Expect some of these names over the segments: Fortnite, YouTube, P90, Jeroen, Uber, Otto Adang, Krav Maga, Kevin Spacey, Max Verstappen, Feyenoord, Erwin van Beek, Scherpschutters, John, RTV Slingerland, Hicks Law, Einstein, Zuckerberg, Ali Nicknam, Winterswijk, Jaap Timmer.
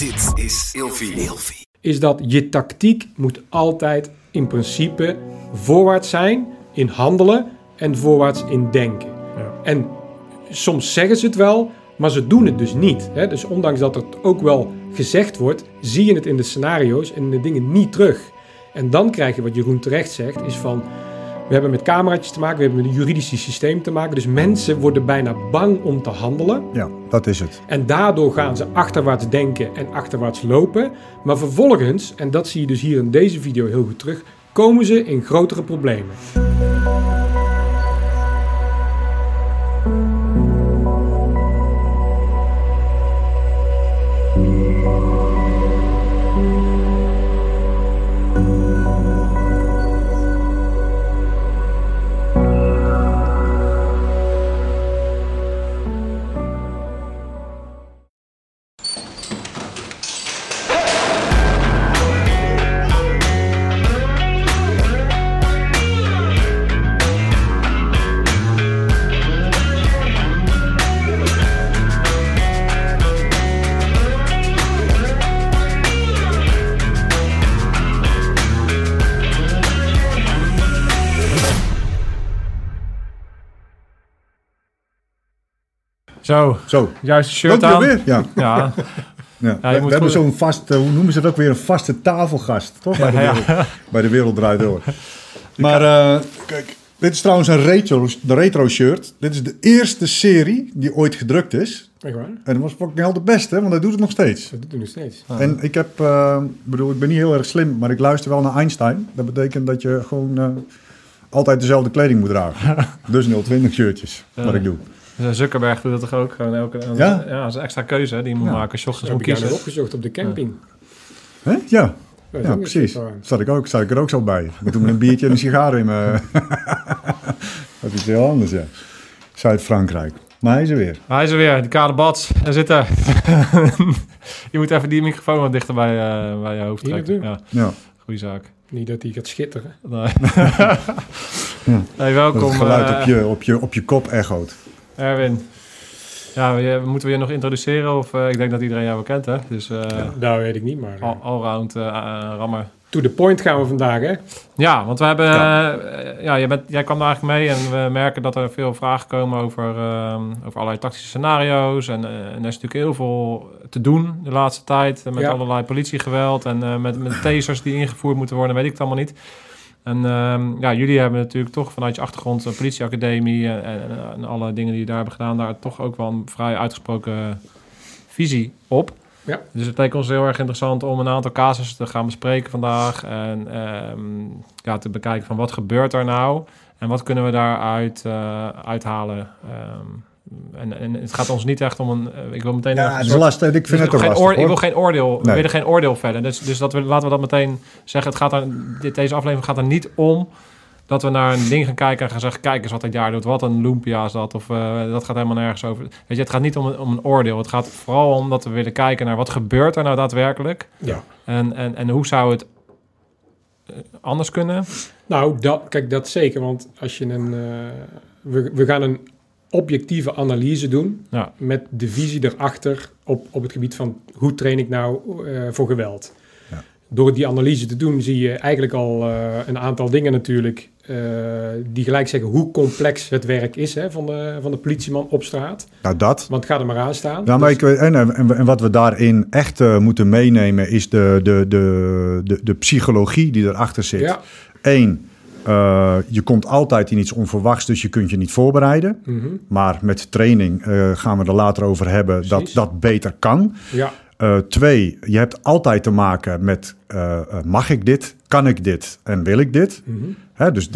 Dit is Ilfie. Is dat je tactiek moet altijd in principe voorwaarts zijn in handelen en voorwaarts in denken. Ja. En soms zeggen ze het wel, maar ze doen het dus niet. Hè? Dus ondanks dat het ook wel gezegd wordt, zie je het in de scenario's en in de dingen niet terug. En dan krijg je wat Jeroen terecht zegt, is van... We hebben met cameraatjes te maken, we hebben met een juridisch systeem te maken. Dus mensen worden bijna bang om te handelen. Ja, dat is het. En daardoor gaan ze achterwaarts denken en achterwaarts lopen. Maar vervolgens, en dat zie je dus hier in deze video heel goed terug, komen ze in grotere problemen. Zo. Juist shirt aan. Weer? Ja. Ja. Ja. Ja, we hebben zo'n vaste, hoe noemen ze dat ook weer, een vaste tafelgast, toch? Ja, bij de Wereld Draait Door. Maar kijk, dit is trouwens een retro shirt. Dit is de eerste serie die ooit gedrukt is. Echt waar? En dat was ook niet al de beste, want hij doet het nog steeds. Dat doet hij nog steeds. Ah. En ik heb, ik ben niet heel erg slim, maar ik luister wel naar Einstein. Dat betekent dat je gewoon altijd dezelfde kleding moet dragen. Dus 020 shirtjes, wat ik doe. Zuckerberg doet dat toch ook? Gewoon elke, ja? Ja, dat is een extra keuze die je moet maken. Ochtends moet kiezen. Opgezocht op de camping. Ja, ja precies. Zat ik er ook zo bij. Maar toen met een biertje en een sigaar in mijn... Dat is heel anders, ja. Zuid-Frankrijk. Maar hij is er weer. Hij is er weer. De kale bats. Hij zit er. Je moet even die microfoon wat dichter bij je hoofd trekken. Ja. Goeie zaak. Niet dat hij gaat schitteren. Nee. Hey, welkom. Dat het geluid op je kop echoot. Erwin, moeten we je nog introduceren? Of ik denk dat iedereen jou wel kent, hè? Dus, dat weet ik niet, maar... Allround rammer. To the point gaan we vandaag, hè? Ja, want we hebben... jij kwam daar eigenlijk mee en we merken dat er veel vragen komen over allerlei tactische scenario's. En er is natuurlijk heel veel te doen de laatste tijd. Met allerlei politiegeweld en met tasers die ingevoerd moeten worden, weet ik het allemaal niet. En jullie hebben natuurlijk toch vanuit je achtergrond de politieacademie en alle dingen die je daar hebben gedaan, daar toch ook wel een vrij uitgesproken visie op. Ja. Dus het leek ons heel erg interessant om een aantal casussen te gaan bespreken vandaag en te bekijken van wat gebeurt er nou en wat kunnen we daaruit uithalen. En het gaat ons niet echt om een... Ik wil meteen... Ja, het is lastig. Ik vind het ook lastig. Ik wil geen oordeel. Nee. We willen geen oordeel verder. Dus laten we dat meteen zeggen. Deze aflevering gaat er niet om dat we naar een ding gaan kijken en gaan zeggen... Kijk eens wat dit jaar doet. Wat een lumpia is dat. Of dat gaat helemaal nergens over. Weet je, het gaat niet om een oordeel. Het gaat vooral om dat we willen kijken naar wat gebeurt er nou daadwerkelijk. Ja. En hoe zou het anders kunnen? Nou, dat zeker. Want als je een... We gaan een... objectieve analyse doen met de visie erachter op het gebied van hoe train ik nou voor geweld. Ja. Door die analyse te doen zie je eigenlijk al een aantal dingen natuurlijk die gelijk zeggen hoe complex het werk is van de politieman op straat. Nou dat. Want ga er maar aan staan. Nou, maar en wat we daarin echt moeten meenemen is de psychologie die erachter zit. Ja. Eén. Je komt altijd in iets onverwachts, dus je kunt je niet voorbereiden. Mm-hmm. Maar met training gaan we er later over hebben dat beter kan. Ja. Twee, je hebt altijd te maken met mag ik dit, kan ik dit en wil ik dit? Mm-hmm. Hè, dus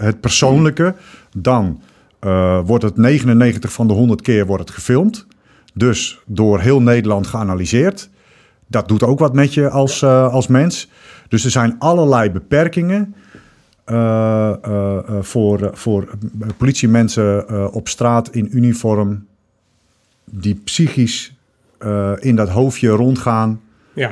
het persoonlijke. Dan wordt het 99 van de 100 keer wordt het gefilmd. Dus door heel Nederland geanalyseerd. Dat doet ook wat met je als mens. Dus er zijn allerlei beperkingen voor politiemensen op straat in uniform... die psychisch in dat hoofdje rondgaan. Ja.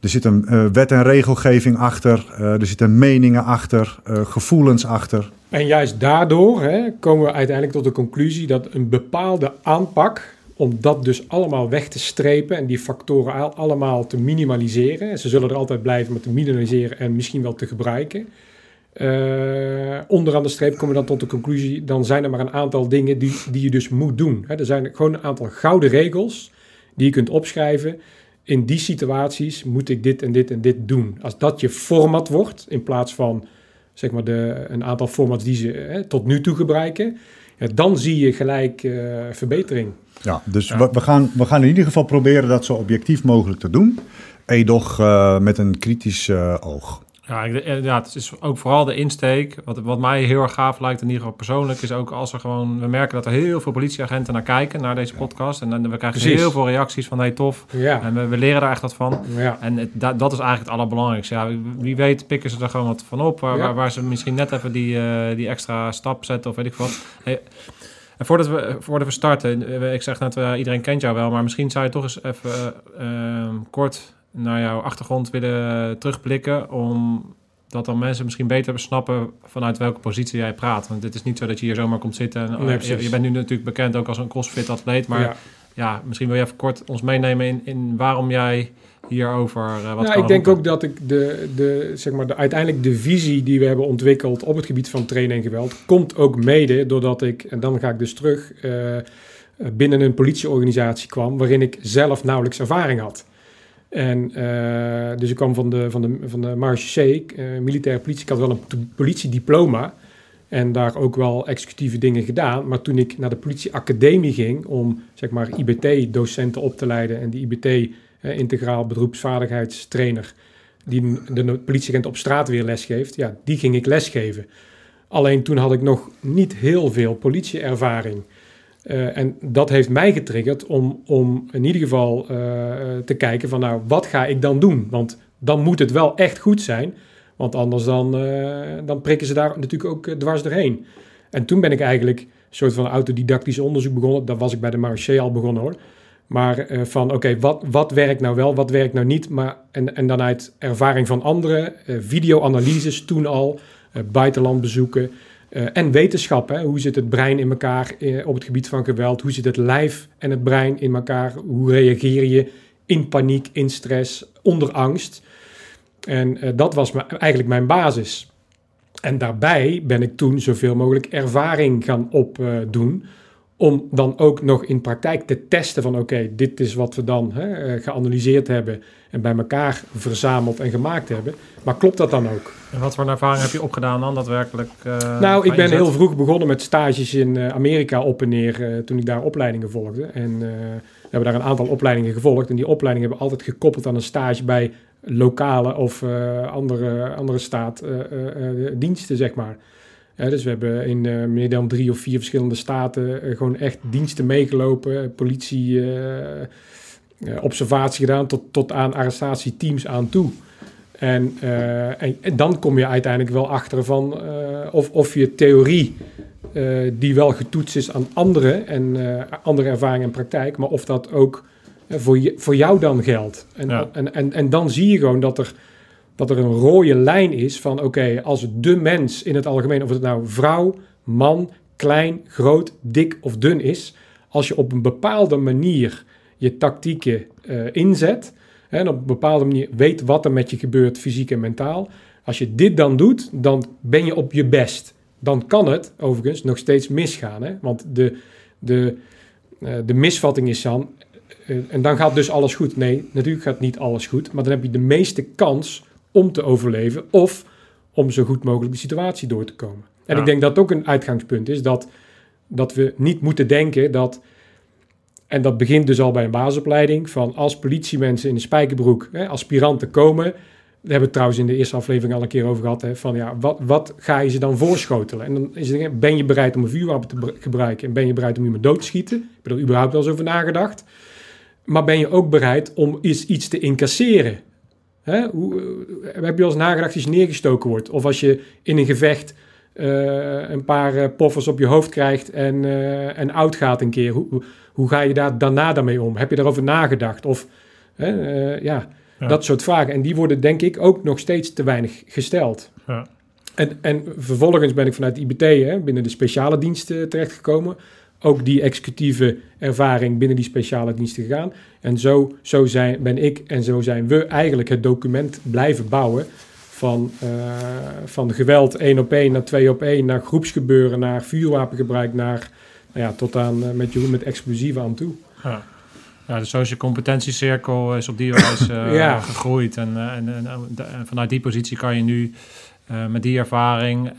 Er zit een wet en regelgeving achter. Er zitten meningen achter, gevoelens achter. En juist daardoor komen we uiteindelijk tot de conclusie... dat een bepaalde aanpak... om dat dus allemaal weg te strepen en die factoren allemaal te minimaliseren. Ze zullen er altijd blijven, maar te minimaliseren en misschien wel te gebruiken. Onderaan de streep komen we dan tot de conclusie, dan zijn er maar een aantal dingen die je dus moet doen. Hè, er zijn gewoon een aantal gouden regels die je kunt opschrijven. In die situaties moet ik dit en dit en dit doen. Als dat je format wordt, in plaats van zeg maar een aantal formats die ze tot nu toe gebruiken, ja, dan zie je gelijk verbetering. Ja, dus ja. We gaan in ieder geval proberen dat zo objectief mogelijk te doen, edoch met een kritisch oog. Ja, inderdaad, het is ook vooral de insteek. Wat mij heel erg gaaf lijkt, in ieder geval persoonlijk, is ook als er gewoon... We merken dat er heel veel politieagenten naar kijken, naar deze podcast. En dan we krijgen heel veel reacties van, hey, tof. Ja. En we leren daar echt wat van. Ja. En dat is eigenlijk het allerbelangrijkste. Ja, wie weet pikken ze er gewoon wat van op. Waar ze misschien net even die extra stap zetten of weet ik wat. Hey, en voordat we starten, ik zeg net, iedereen kent jou wel. Maar misschien zou je toch eens even kort naar jouw achtergrond willen terugblikken, omdat dan mensen misschien beter snappen vanuit welke positie jij praat. Want het is niet zo dat je hier zomaar komt zitten. En, nee, je bent nu natuurlijk bekend ook als een CrossFit-atleet, maar ja, misschien wil je even kort ons meenemen in waarom jij hierover wat kan. Ik denk ook dat ik uiteindelijk de visie die we hebben ontwikkeld op het gebied van trainen en geweld, komt ook mede doordat ik, en dan ga ik dus terug, binnen een politieorganisatie kwam waarin ik zelf nauwelijks ervaring had. En dus ik kwam van de marechaussee, militaire politie. Ik had wel een politiediploma en daar ook wel executieve dingen gedaan. Maar toen ik naar de politieacademie ging om, zeg maar, IBT-docenten op te leiden, en die IBT, integraal beroepsvaardigheidstrainer, die de politieagent op straat weer lesgeeft, ja, die ging ik lesgeven. Alleen toen had ik nog niet heel veel politieervaring. En dat heeft mij getriggerd om in ieder geval te kijken van, nou, wat ga ik dan doen? Want dan moet het wel echt goed zijn, want anders dan prikken ze daar natuurlijk ook dwars doorheen. En toen ben ik eigenlijk een soort van autodidactisch onderzoek begonnen. Dat was ik bij de marechaussee al begonnen, hoor. Maar van oké, wat werkt nou wel, wat werkt nou niet? Maar, en dan uit ervaring van anderen, videoanalyses toen al, buitenlandbezoeken. En wetenschap, hè? Hoe zit het brein in elkaar op het gebied van geweld? Hoe zit het lijf en het brein in elkaar? Hoe reageer je in paniek, in stress, onder angst? En dat was eigenlijk mijn basis. En daarbij ben ik toen zoveel mogelijk ervaring gaan opdoen, om dan ook nog in praktijk te testen van oké, dit is wat we dan geanalyseerd hebben en bij elkaar verzameld en gemaakt hebben. Maar klopt dat dan ook? En wat voor ervaring heb je opgedaan dan daadwerkelijk? Ik ben heel vroeg begonnen met stages in Amerika op en neer, toen ik daar opleidingen volgde. En we hebben daar een aantal opleidingen gevolgd. En die opleidingen hebben altijd gekoppeld aan een stage bij lokale of andere staat diensten, zeg maar. Dus we hebben in meer dan 3 of 4 verschillende staten gewoon echt diensten meegelopen. Politie, observatie gedaan tot aan arrestatieteams aan toe. En dan kom je uiteindelijk wel achter van of je theorie die wel getoetst is aan anderen en andere ervaring en praktijk, maar of dat ook voor jou dan geldt. En dan zie je gewoon dat er een rode lijn is van oké, als de mens in het algemeen, of het nou vrouw, man, klein, groot, dik of dun is, als je op een bepaalde manier je tactieken inzet, en op een bepaalde manier weet wat er met je gebeurt, fysiek en mentaal, als je dit dan doet, dan ben je op je best. Dan kan het, overigens, nog steeds misgaan. Hè? Want de misvatting is dan, en dan gaat dus alles goed. Nee, natuurlijk gaat niet alles goed, maar dan heb je de meeste kans om te overleven of om zo goed mogelijk de situatie door te komen. En ik denk dat ook een uitgangspunt is dat we niet moeten denken dat, en dat begint dus al bij een basisopleiding, van als politiemensen in de spijkerbroek, aspiranten komen, daar hebben we het trouwens in de eerste aflevering al een keer over gehad, van ja, wat ga je ze dan voorschotelen? En dan is het, ben je bereid om een vuurwapen te gebruiken en ben je bereid om iemand dood te schieten? Heb je er überhaupt wel eens over nagedacht? Maar ben je ook bereid om iets te incasseren? Heb je al eens nagedacht als je neergestoken wordt? Of als je in een gevecht een paar poffers op je hoofd krijgt en oud gaat een keer. Hoe ga je daarna mee om? Heb je daarover nagedacht? Of dat soort vragen. En die worden denk ik ook nog steeds te weinig gesteld. Ja. En vervolgens ben ik vanuit IBT binnen de speciale diensten terechtgekomen. ook die executieve ervaring binnen die speciale diensten gegaan. En zo zijn we eigenlijk het document blijven bouwen van geweld 1 op 1 naar 2 op 1, naar groepsgebeuren, naar vuurwapengebruik, naar tot aan met Jeroen met explosieven aan toe. Ja. Ja, de sociale competentiecirkel is op die wijze gegroeid. En vanuit die positie kan je nu met die ervaring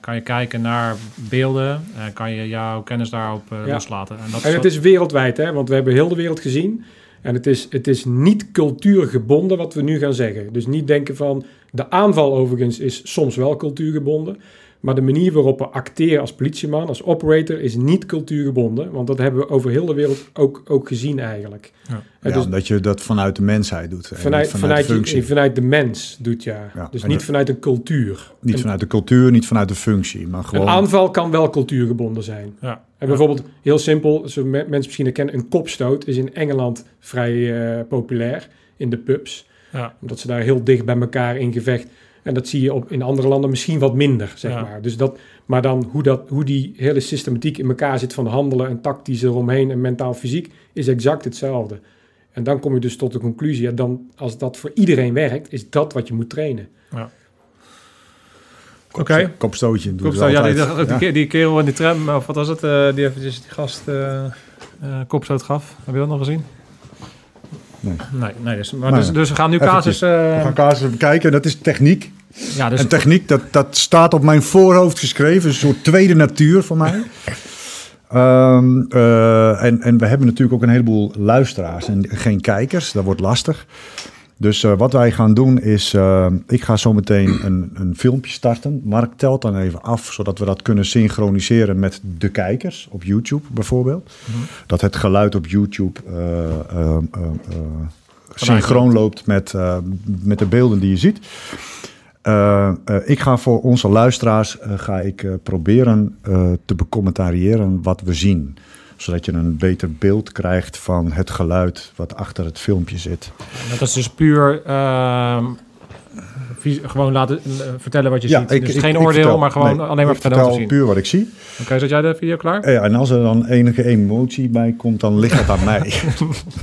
kan je kijken naar beelden. Kan je jouw kennis daarop loslaten. En het is wereldwijd, hè? Want we hebben heel de wereld gezien. En het is niet cultuurgebonden wat we nu gaan zeggen. Dus niet denken van... De aanval overigens is soms wel cultuurgebonden. Maar de manier waarop we acteren als politieman, als operator, is niet cultuurgebonden. Want dat hebben we over heel de wereld ook gezien eigenlijk. Ja. Dus omdat je dat vanuit de mensheid doet. Vanuit de mens doet, ja. Dus niet vanuit een cultuur. Niet vanuit de functie. Maar gewoon... Een aanval kan wel cultuurgebonden zijn. Ja. En bijvoorbeeld, heel simpel, zoals mensen misschien herkennen, een kopstoot is in Engeland vrij populair in de pubs. Ja. Omdat ze daar heel dicht bij elkaar in gevecht... En dat zie je in andere landen misschien wat minder, zeg maar. Dus hoe die hele systematiek in elkaar zit van handelen en tactisch eromheen en mentaal fysiek, is exact hetzelfde. En dan kom je dus tot de conclusie, als dat voor iedereen werkt, is dat wat je moet trainen. Ja. Oké. Kopstootje. Die kerel in de tram, of wat was het, die eventjes die gast kopstoot gaf. Heb je dat nog gezien? Nee. Dus we gaan nu casus... We gaan casus bekijken. Dat is techniek. Ja, dus en techniek, dat staat op mijn voorhoofd geschreven. Een soort tweede natuur voor mij. En we hebben natuurlijk ook een heleboel luisteraars en geen kijkers. Dat wordt lastig. Dus wat wij gaan doen is... ik ga zo meteen een filmpje starten. Mark telt dan even af, zodat we dat kunnen synchroniseren met de kijkers. Op YouTube bijvoorbeeld. Mm-hmm. Dat het geluid op YouTube synchroon loopt met de beelden die je ziet. Ik ga voor onze luisteraars proberen te becommentariëren wat we zien. Zodat je een beter beeld krijgt van het geluid wat achter het filmpje zit. Dat is dus puur gewoon laten vertellen wat je ziet. Ik vertel puur wat ik zie. Oké, zet jij de video klaar? Ja, en als er dan enige emotie bij komt, dan ligt dat aan mij.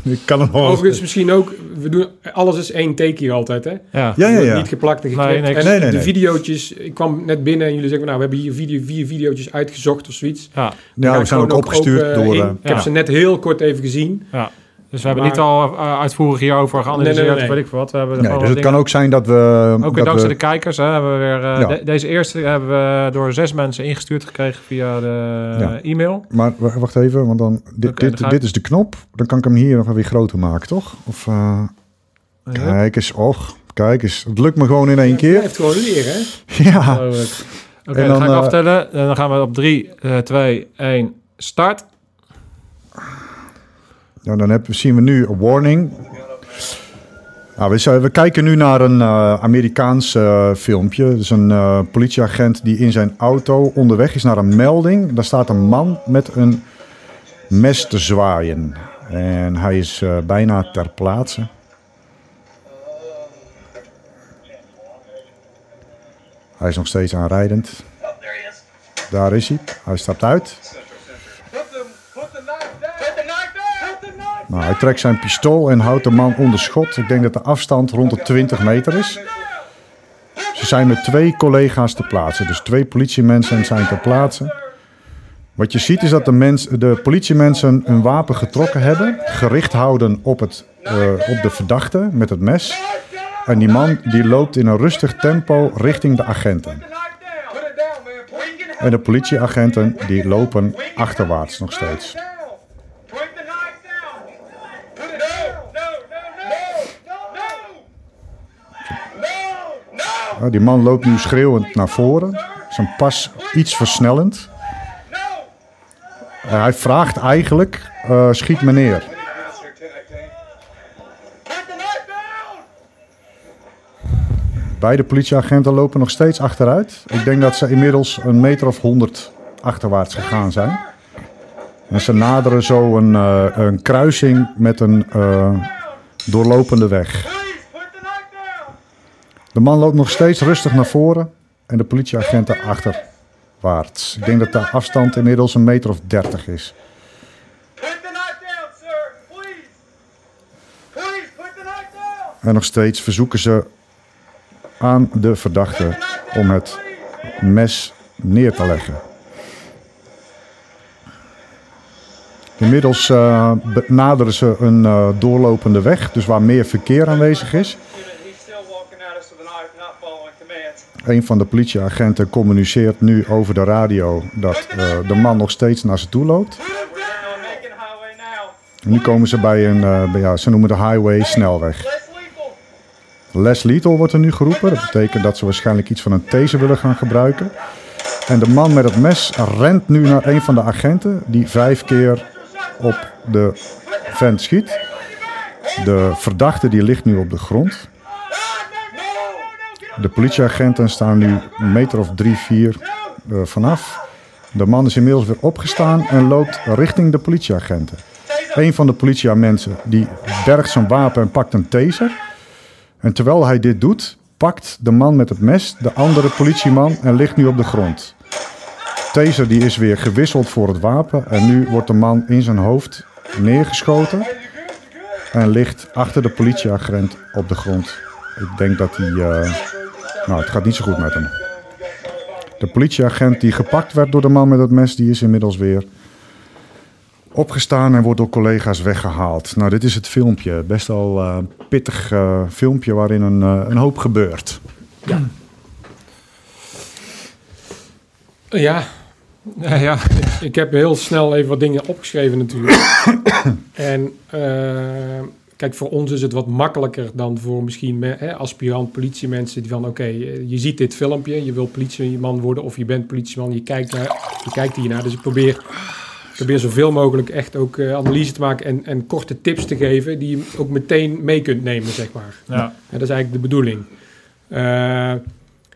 Ik kan hem overigens misschien ook... We doen, alles is 1 take hier altijd, hè? Ja. Niet geplakt en geknipt. Nee. Videootjes... Ik kwam net binnen en jullie zeggen... we hebben hier 4 videootjes uitgezocht of zoiets. Ja, we zijn ook opgestuurd door... Ik heb ze net heel kort even gezien. Ja. Dus we hebben niet uitvoerig hierover geanalyseerd, weet ik veel wat. Dus het kan ook zijn dat we... Ook weer dankzij de kijkers. Hè, hebben we weer, deze eerste hebben we door 6 mensen ingestuurd gekregen via de e-mail. Maar wacht even, want dan... Dit is de knop. Dan kan ik hem hier nog weer groter maken, toch? Of... Kijk eens, het lukt me gewoon in 1 keer. Je blijft gewoon leren, hè? Ja. Oké, dan ga ik aftellen. En dan gaan we op 3, 2, 1, start. Nou, dan zien we nu een warning. Nou, we kijken nu naar een Amerikaans filmpje. Dus een politieagent die in zijn auto onderweg is naar een melding. Daar staat een man met een mes te zwaaien. En hij is bijna ter plaatse. Hij is nog steeds aanrijdend. Daar is hij. Hij stapt uit. Nou, hij trekt zijn pistool en houdt de man onder schot. Ik denk dat de afstand rond de 20 meter is. Ze zijn met 2 collega's ter plaatse. Dus 2 politiemensen zijn ter plaatse. Wat je ziet is dat de politiemensen een wapen getrokken hebben. Gericht houden op de verdachte met het mes. En die man die loopt in een rustig tempo richting de agenten. En de politieagenten die lopen achterwaarts nog steeds. Die man loopt nu schreeuwend naar voren. Zijn pas iets versnellend. Hij vraagt eigenlijk, schiet me neer. Beide politieagenten lopen nog steeds achteruit. Ik denk dat ze inmiddels een meter of 100 achterwaarts gegaan zijn. En ze naderen zo een kruising met een doorlopende weg. De man loopt nog steeds rustig naar voren en de politieagenten achterwaarts. bergwaarts. Ik denk dat de afstand inmiddels 1,30 meter is. En nog steeds verzoeken ze aan de verdachte om het mes neer te leggen. Inmiddels benaderen ze een doorlopende weg, dus waar meer verkeer aanwezig is. Een van de politieagenten communiceert nu over de radio dat de man nog steeds naar ze toe loopt. En nu komen ze bij een, ze noemen de highway snelweg. Les Lethal wordt er nu geroepen. Dat betekent dat ze waarschijnlijk iets van een taser willen gaan gebruiken. En de man met het mes rent nu naar een van de agenten die 5 keer op de vent schiet. De verdachte die ligt nu op de grond. De politieagenten staan nu een meter of 3-4 vanaf. De man is inmiddels weer opgestaan en loopt richting de politieagenten. Een van de politiemensen die bergt zijn wapen en pakt een taser. En terwijl hij dit doet, pakt de man met het mes de andere politieman en ligt nu op de grond. Taser die is weer gewisseld voor het wapen en nu wordt de man in zijn hoofd neergeschoten en ligt achter de politieagent op de grond. Ik denk dat hij... het gaat niet zo goed met hem. De politieagent die gepakt werd door de man met het mes, die is inmiddels weer opgestaan en wordt door collega's weggehaald. Nou, dit is het filmpje. Best al pittig filmpje waarin een hoop gebeurt. Ja. Ja. Ik heb heel snel even wat dingen opgeschreven natuurlijk. En kijk, voor ons is het wat makkelijker dan voor misschien aspirant politiemensen die van je ziet dit filmpje, je wil politieman worden of je bent politieman, je kijkt hiernaar. Dus ik probeer zoveel mogelijk echt ook analyse te maken en korte tips te geven die je ook meteen mee kunt nemen, zeg maar. Ja. Ja, dat is eigenlijk de bedoeling.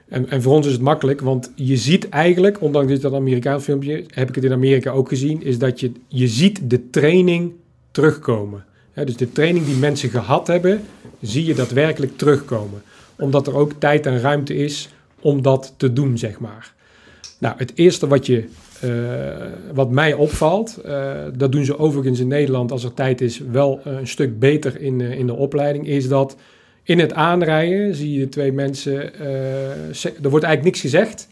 En voor ons is het makkelijk, want je ziet eigenlijk, ondanks dat Amerikaans filmpje, heb ik het in Amerika ook gezien, is dat je ziet de training terugkomen. Ja, dus de training die mensen gehad hebben, zie je daadwerkelijk terugkomen. Omdat er ook tijd en ruimte is om dat te doen, zeg maar. Nou, het eerste wat mij opvalt, dat doen ze overigens in Nederland als er tijd is wel een stuk beter in de opleiding, is dat in het aanrijden zie je 2 mensen, er wordt eigenlijk niks gezegd.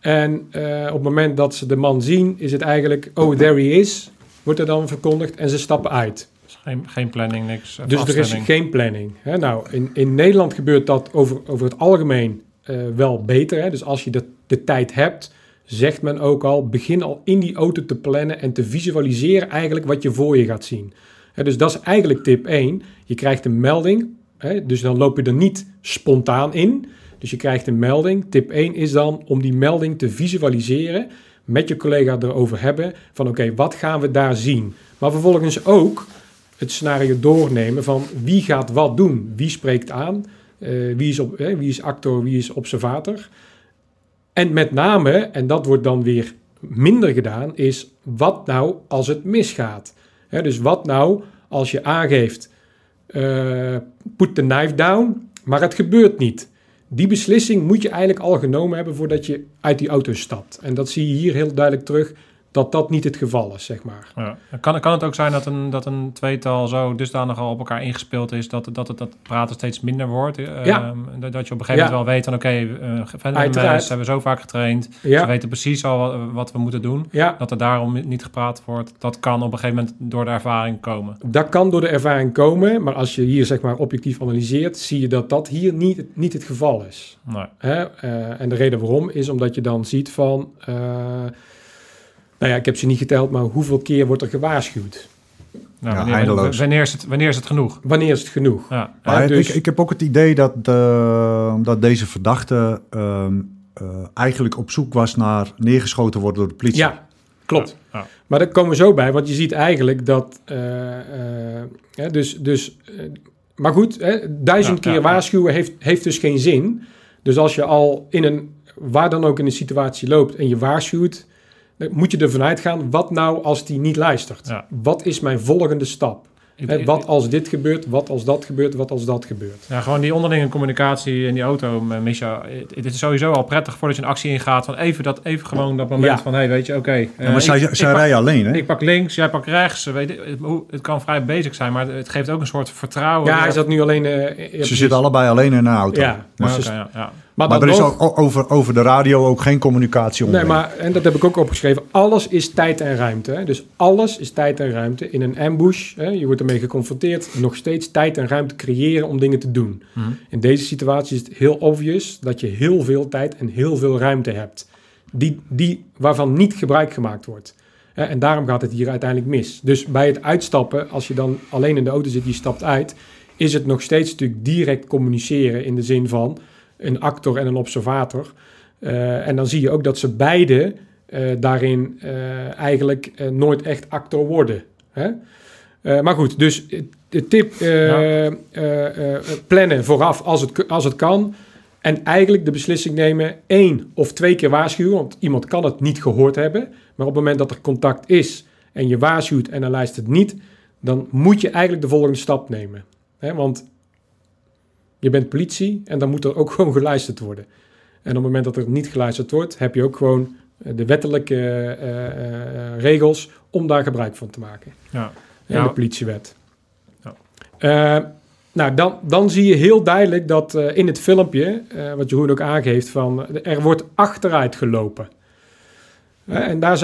En op het moment dat ze de man zien, is het eigenlijk, there he is, wordt er dan verkondigd en ze stappen uit. Dus geen planning, niks. Dus afstemming. Er is geen planning. Hè? Nou, in Nederland gebeurt dat over het algemeen wel beter. Hè? Dus als je de tijd hebt, zegt men ook al, begin al in die auto te plannen en te visualiseren eigenlijk wat je voor je gaat zien. He, dus dat is eigenlijk tip 1. Je krijgt een melding, dus dan loop je er niet spontaan in. Dus je krijgt een melding. Tip 1 is dan om die melding te visualiseren, met je collega erover hebben, van wat gaan we daar zien? Maar vervolgens ook het scenario doornemen van wie gaat wat doen? Wie spreekt aan? Wie is actor? Wie is observator? En met name, en dat wordt dan weer minder gedaan, is wat nou als het misgaat? He, dus wat nou als je aangeeft, put the knife down, maar het gebeurt niet. Die beslissing moet je eigenlijk al genomen hebben voordat je uit die auto stapt. En dat zie je hier heel duidelijk terug, dat niet het geval is, zeg maar. Ja. Kan het ook zijn dat een tweetal zo dusdanig al op elkaar ingespeeld is dat praten steeds minder wordt? Ja. Dat je op een gegeven moment wel weet van mensen hebben zo vaak getraind. Ja. Ze weten precies al wat we moeten doen. Ja. Dat er daarom niet gepraat wordt. Dat kan op een gegeven moment door de ervaring komen. Dat kan door de ervaring komen, maar als je hier zeg maar objectief analyseert, zie je dat hier niet het geval is. Nee. En de reden waarom is omdat je dan ziet van... ik heb ze niet geteld, maar hoeveel keer wordt er gewaarschuwd? Eindeloos. Wanneer is het genoeg? Wanneer is het genoeg? Ja. Ik heb ook het idee dat deze verdachte eigenlijk op zoek was naar neergeschoten worden door de politie. Ja, klopt. Ja. Maar daar komen we zo bij, want je ziet eigenlijk dat... maar goed, 1000 keer waarschuwen heeft dus geen zin. Dus als je al waar dan ook in een situatie loopt en je waarschuwt, moet je ervan uitgaan, wat nou als die niet luistert? Ja. Wat is mijn volgende stap? Wat als dit gebeurt, wat als dat gebeurt, wat als dat gebeurt. Ja, gewoon die onderlinge communicatie in die auto, Misha. Het is sowieso al prettig voordat je een actie ingaat. Van even gewoon dat moment van, hey, weet je, oké. Ja, maar zij rijden alleen, hè? Ik pak links, jij pakt rechts. Het kan vrij basic zijn, maar het geeft ook een soort vertrouwen. Ja, is dat nu alleen... ze zitten allebei alleen in een auto. Ja, maar. Maar er is over de radio ook geen communicatie onder. Nee, maar, en dat heb ik ook opgeschreven. Alles is tijd en ruimte. Hè? Dus alles is tijd en ruimte. In een ambush, hè? Je wordt ermee geconfronteerd. Nog steeds tijd en ruimte creëren om dingen te doen. Mm-hmm. In deze situatie is het heel obvious dat je heel veel tijd en heel veel ruimte hebt. Die waarvan niet gebruik gemaakt wordt. Hè? En daarom gaat het hier uiteindelijk mis. Dus bij het uitstappen, als je dan alleen in de auto zit, je stapt uit, is het nog steeds natuurlijk direct communiceren in de zin van een actor en een observator. En dan zie je ook dat ze beide daarin eigenlijk nooit echt actor worden. Hè? Maar goed, dus de tip, plannen vooraf als het kan. En eigenlijk de beslissing nemen 1 of 2 keer waarschuwen. Want iemand kan het niet gehoord hebben. Maar op het moment dat er contact is en je waarschuwt en hij luistert niet, dan moet je eigenlijk de volgende stap nemen. Hè? Want je bent politie en dan moet er ook gewoon geluisterd worden. En op het moment dat er niet geluisterd wordt, heb je ook gewoon de wettelijke regels om daar gebruik van te maken. Ja. En de politiewet. Ja. Dan zie je heel duidelijk dat in het filmpje, wat Jeroen ook aangeeft, van er wordt achteruit gelopen. En daar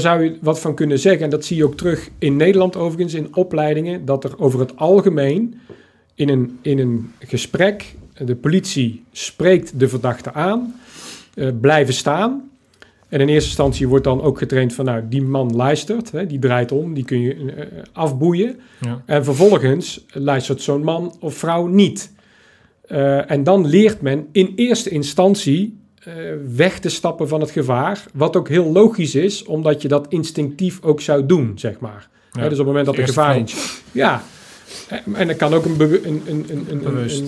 zou je wat van kunnen zeggen. En dat zie je ook terug in Nederland overigens, in opleidingen, dat er over het algemeen in een gesprek, de politie spreekt de verdachte aan, blijven staan. En in eerste instantie wordt dan ook getraind van, nou, die man luistert, hè, die draait om, die kun je afboeien. Ja. En vervolgens luistert zo'n man of vrouw niet. En dan leert men in eerste instantie weg te stappen van het gevaar, wat ook heel logisch is, omdat je dat instinctief ook zou doen, zeg maar. Ja. Hè, dus op het moment dat er gevaar is... Ja. En er kan ook een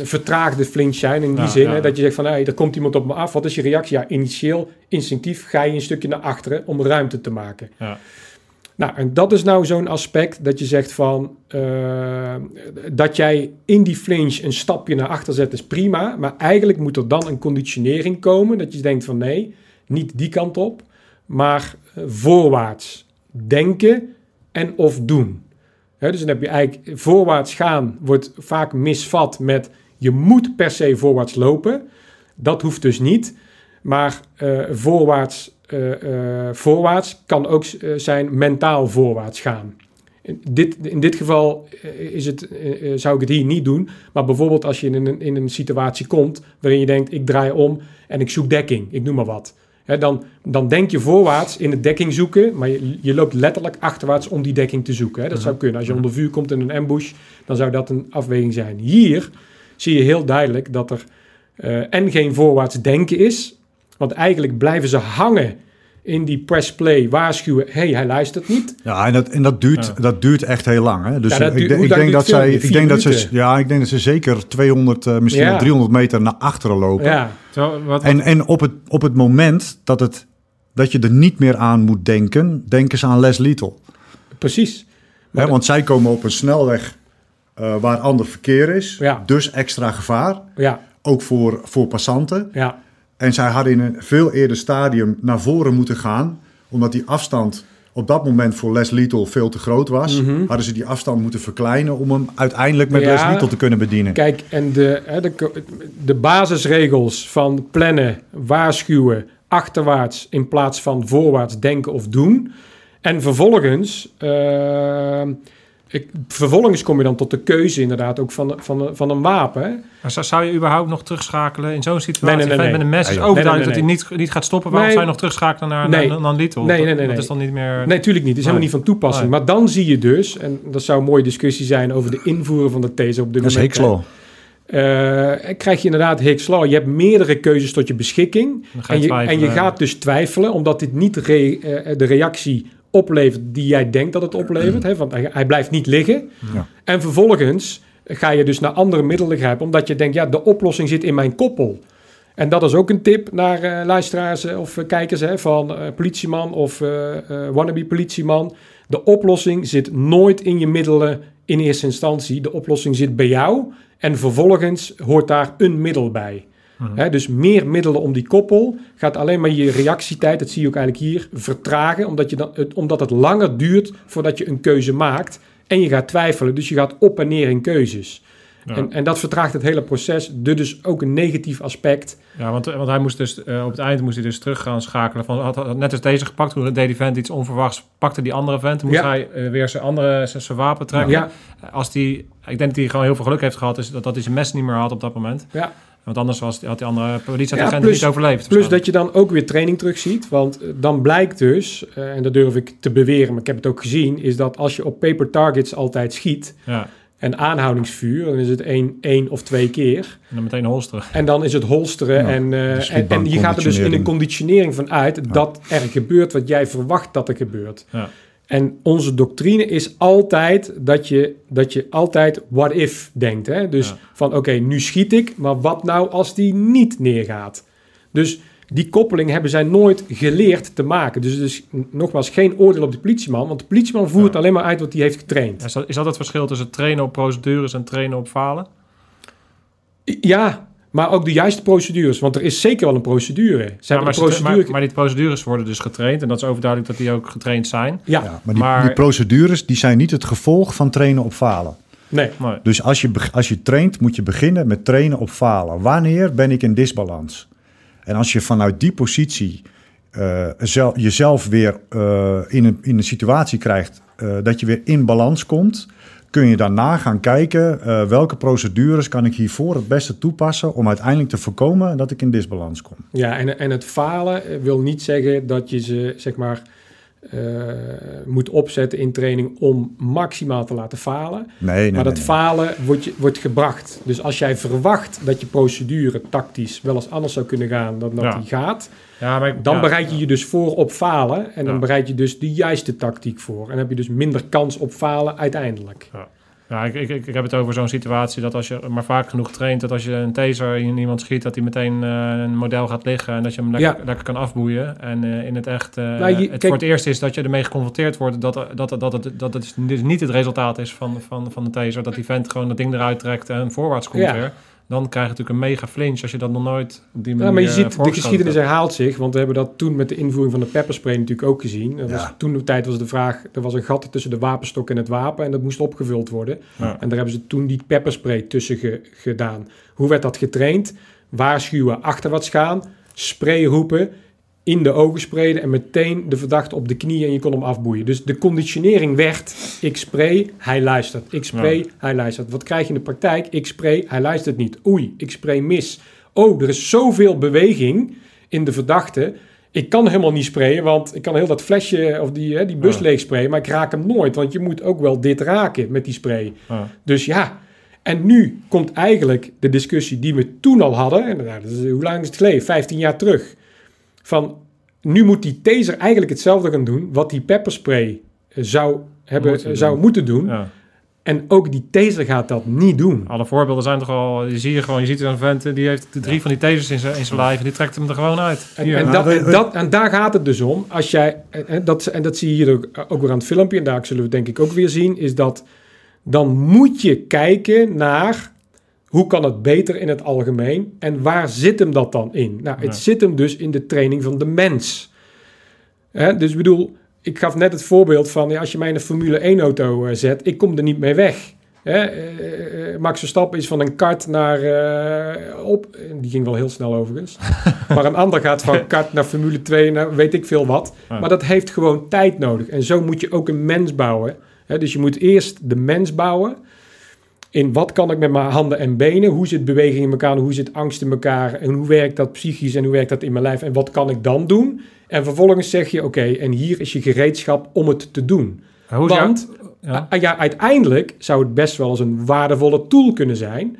vertraagde flinch zijn in die zin. Ja. Hè, dat je zegt van, hey, er komt iemand op me af. Wat is je reactie? Ja, initieel, instinctief ga je een stukje naar achteren om ruimte te maken. Ja. Nou, en dat is nou zo'n aspect dat je zegt van... dat jij in die flinch een stapje naar achter zet is prima. Maar eigenlijk moet er dan een conditionering komen. Dat je denkt van, nee, niet die kant op. Maar voorwaarts denken en of doen. He, dus dan heb je eigenlijk voorwaarts gaan wordt vaak misvat met je moet per se voorwaarts lopen. Dat hoeft dus niet. Maar voorwaarts kan ook zijn mentaal voorwaarts gaan. In dit geval is het, zou ik het hier niet doen. Maar bijvoorbeeld als je in een situatie komt waarin je denkt ik draai om en ik zoek dekking. Ik noem maar wat. He, dan denk je voorwaarts in de dekking zoeken, maar je loopt letterlijk achterwaarts om die dekking te zoeken. He, dat zou kunnen. Als je onder vuur komt in een ambush, dan zou dat een afweging zijn. Hier zie je heel duidelijk dat er geen voorwaarts denken is, want eigenlijk blijven ze hangen in die press play, waarschuwen, hij luistert niet. Ja, en dat duurt echt heel lang. Hè? Dus ik denk dat ze zeker 200, misschien wel 300 meter naar achteren lopen. Ja. En op het moment dat je er niet meer aan moet denken ze aan Les Little. Precies. Hè, want zij komen op een snelweg waar ander verkeer is, dus extra gevaar, ook voor passanten. Ja. En zij hadden in een veel eerder stadium naar voren moeten gaan, omdat die afstand op dat moment voor Les Little veel te groot was. Mm-hmm. Hadden ze die afstand moeten verkleinen om hem uiteindelijk met Les Little te kunnen bedienen. Kijk, en de basisregels van plannen, waarschuwen, achterwaarts in plaats van voorwaarts denken of doen. En vervolgens kom je dan tot de keuze inderdaad ook van een wapen. Maar zou je überhaupt nog terugschakelen in zo'n situatie? Nee. Met een mes is overduidelijk dat hij niet gaat stoppen. Waarom zou je nog terugschakelen naar Little? Nee. Dat is dan niet meer... Nee, natuurlijk niet. Het is helemaal niet van toepassing. Nee. Maar dan zie je dus, en dat zou een mooie discussie zijn over de invoeren van de taser op dit moment. Dat is Hicks Law. Krijg je inderdaad Hicks Law. Je hebt meerdere keuzes tot je beschikking. En je gaat dus twijfelen, omdat dit niet de reactie oplevert die jij denkt dat het oplevert. Hè? Want hij blijft niet liggen. Ja. En vervolgens ga je dus naar andere middelen grijpen, omdat je denkt, de oplossing zit in mijn koppel. En dat is ook een tip naar luisteraars of kijkers, hè, van politieman of wannabe politieman. De oplossing zit nooit in je middelen in eerste instantie de oplossing zit bij jou en vervolgens hoort daar een middel bij. He, dus meer middelen om die koppel gaat alleen maar je reactietijd, dat zie je ook eigenlijk hier, vertragen. Omdat het langer duurt voordat je een keuze maakt. En je gaat twijfelen, dus je gaat op en neer in keuzes. Ja. En dat vertraagt het hele proces, dus ook een negatief aspect. Ja, want hij moest dus op het eind moest hij dus terug gaan schakelen. Van, had net als deze gepakt, toen deed die vent iets onverwachts, pakte die andere vent. Moest hij weer zijn wapen trekken. Ja. Als die, ik denk dat hij gewoon heel veel geluk heeft gehad, is dat hij zijn mes niet meer had op dat moment. Ja. Want anders had die andere politieagent niet overleefd. Plus dat je dan ook weer training terugziet. Want dan blijkt dus, en dat durf ik te beweren, maar ik heb het ook gezien, is dat als je op paper targets altijd schiet en aanhoudingsvuur, dan is het één of twee keer. En dan meteen holsteren. En dan is het holsteren. Ja, en je gaat er dus in een conditionering van uit dat er gebeurt wat jij verwacht dat er gebeurt. Ja. En onze doctrine is altijd dat je altijd what if denkt. Hè? Dus van oké, nu schiet ik, maar wat nou als die niet neergaat? Dus die koppeling hebben zij nooit geleerd te maken. Dus het is nogmaals geen oordeel op de politieman, want de politieman voert alleen maar uit wat hij heeft getraind. Is dat het verschil tussen trainen op procedures en trainen op falen? Ja, maar ook de juiste procedures. Want er is zeker wel een procedure. Maar die procedures worden dus getraind. En dat is overduidelijk dat die ook getraind zijn. Ja. Maar die procedures die zijn niet het gevolg van trainen op falen. Nee. Dus als je traint, moet je beginnen met trainen op falen. Wanneer ben ik in disbalans? En als je vanuit die positie jezelf weer in een situatie krijgt dat je weer in balans komt, kun je daarna gaan kijken welke procedures kan ik hiervoor het beste toepassen om uiteindelijk te voorkomen dat ik in disbalans kom. Ja, en het falen wil niet zeggen dat je ze zeg maar moet opzetten in training om maximaal te laten falen. Nee, falen wordt gebracht. Dus als jij verwacht dat je procedure tactisch wel eens anders zou kunnen gaan dan dat die gaat, dan bereid je je dus voor op falen en dan bereid je dus de juiste tactiek voor. En dan heb je dus minder kans op falen uiteindelijk. Ja. Ja, ik heb het over zo'n situatie dat als je maar vaak genoeg traint, dat als je een taser in iemand schiet, dat hij meteen een model gaat liggen en dat je hem lekker kan afboeien. En in het echt, voor het eerst is dat je ermee geconfronteerd wordt dat het niet het resultaat is van de taser. Dat die vent gewoon dat ding eruit trekt en voorwaarts komt weer. Dan krijg je natuurlijk een mega flinch als je dat nog nooit op die manier maar je ziet, de geschiedenis herhaalt zich. Want we hebben dat toen met de invoering van de pepperspray natuurlijk ook gezien. Toen de tijd was de vraag, er was een gat tussen de wapenstok en het wapen en dat moest opgevuld worden. Ja. En daar hebben ze toen die pepperspray tussen gedaan. Hoe werd dat getraind? Waarschuwen, achterwaarts gaan, spray roepen, in de ogen sprayen en meteen de verdachte op de knieën en je kon hem afboeien. Dus de conditionering werd, ik spray, hij luistert. Ik spray, hij luistert. Wat krijg je in de praktijk? Ik spray, hij luistert niet. Oei, ik spray mis. Oh, er is zoveel beweging in de verdachte. Ik kan helemaal niet sprayen, want ik kan heel dat flesje of die bus leeg sprayen, maar ik raak hem nooit, want je moet ook wel dit raken met die spray. Dus ja, en nu komt eigenlijk de discussie die we toen al hadden. En, hoe lang is het geleden? 15 jaar terug. Van, nu moet die taser eigenlijk hetzelfde gaan doen wat die pepperspray zou moeten doen. Ja. En ook die taser gaat dat niet doen. Alle voorbeelden zijn toch al, je ziet een vent, die heeft drie van die tasers in zijn lijf en die trekt hem er gewoon uit. En daar gaat het dus om. Als jij, en dat zie je hier ook weer aan het filmpje, en daar zullen we denk ik ook weer zien, is dat dan moet je kijken naar hoe kan het beter in het algemeen? En waar zit hem dat dan in? Nou, het zit hem dus in de training van de mens. Dus ik bedoel, ik gaf net het voorbeeld van, als je mij in een Formule 1-auto zet, ik kom er niet mee weg. Max Verstappen is van een kart naar die ging wel heel snel overigens. Maar een ander gaat van kart naar Formule 2, naar weet ik veel wat. Maar dat heeft gewoon tijd nodig. En zo moet je ook een mens bouwen. Dus je moet eerst de mens bouwen. In wat kan ik met mijn handen en benen? Hoe zit beweging in elkaar? Hoe zit angst in elkaar? En hoe werkt dat psychisch? En hoe werkt dat in mijn lijf? En wat kan ik dan doen? En vervolgens zeg je, oké, en hier is je gereedschap om het te doen. Uiteindelijk zou het best wel eens een waardevolle tool kunnen zijn.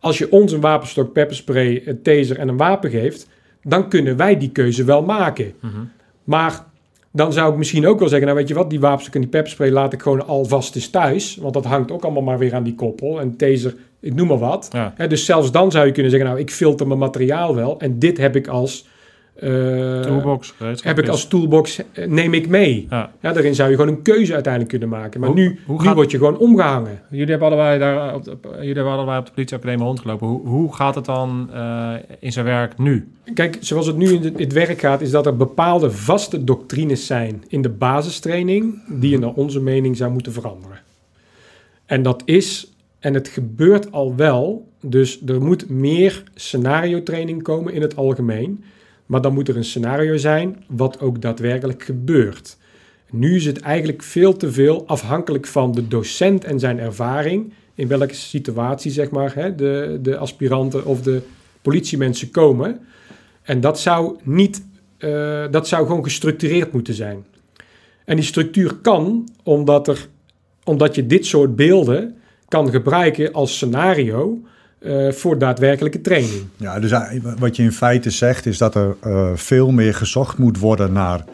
Als je ons een wapenstok, pepperspray, een taser en een wapen geeft, dan kunnen wij die keuze wel maken. Mm-hmm. Maar dan zou ik misschien ook wel zeggen, nou weet je wat, die wapenstuk en die pepperspray laat ik gewoon alvast eens thuis. Want dat hangt ook allemaal maar weer aan die koppel. En taser, ik noem maar wat. Ja. Dus zelfs dan zou je kunnen zeggen, nou ik filter mijn materiaal wel. En dit heb ik als Toolbox, heb ik als toolbox, neem ik mee. Ja. Ja, daarin zou je gewoon een keuze uiteindelijk kunnen maken. Maar nu word je gewoon omgehangen. Jullie hebben allebei op de politieacademie rondgelopen. Hoe gaat het dan in zijn werk nu? Kijk, zoals het nu in het werk gaat, is dat er bepaalde vaste doctrines zijn in de basistraining die je naar onze mening zou moeten veranderen. En dat is, en het gebeurt al wel, dus er moet meer scenario-training komen in het algemeen. Maar dan moet er een scenario zijn wat ook daadwerkelijk gebeurt. Nu is het eigenlijk veel te veel afhankelijk van de docent en zijn ervaring, in welke situatie zeg maar, de aspiranten of de politiemensen komen. En dat zou niet, dat zou gewoon gestructureerd moeten zijn. En die structuur kan, omdat je dit soort beelden kan gebruiken als scenario voor daadwerkelijke training. Ja, dus wat je in feite zegt is dat er veel meer gezocht moet worden naar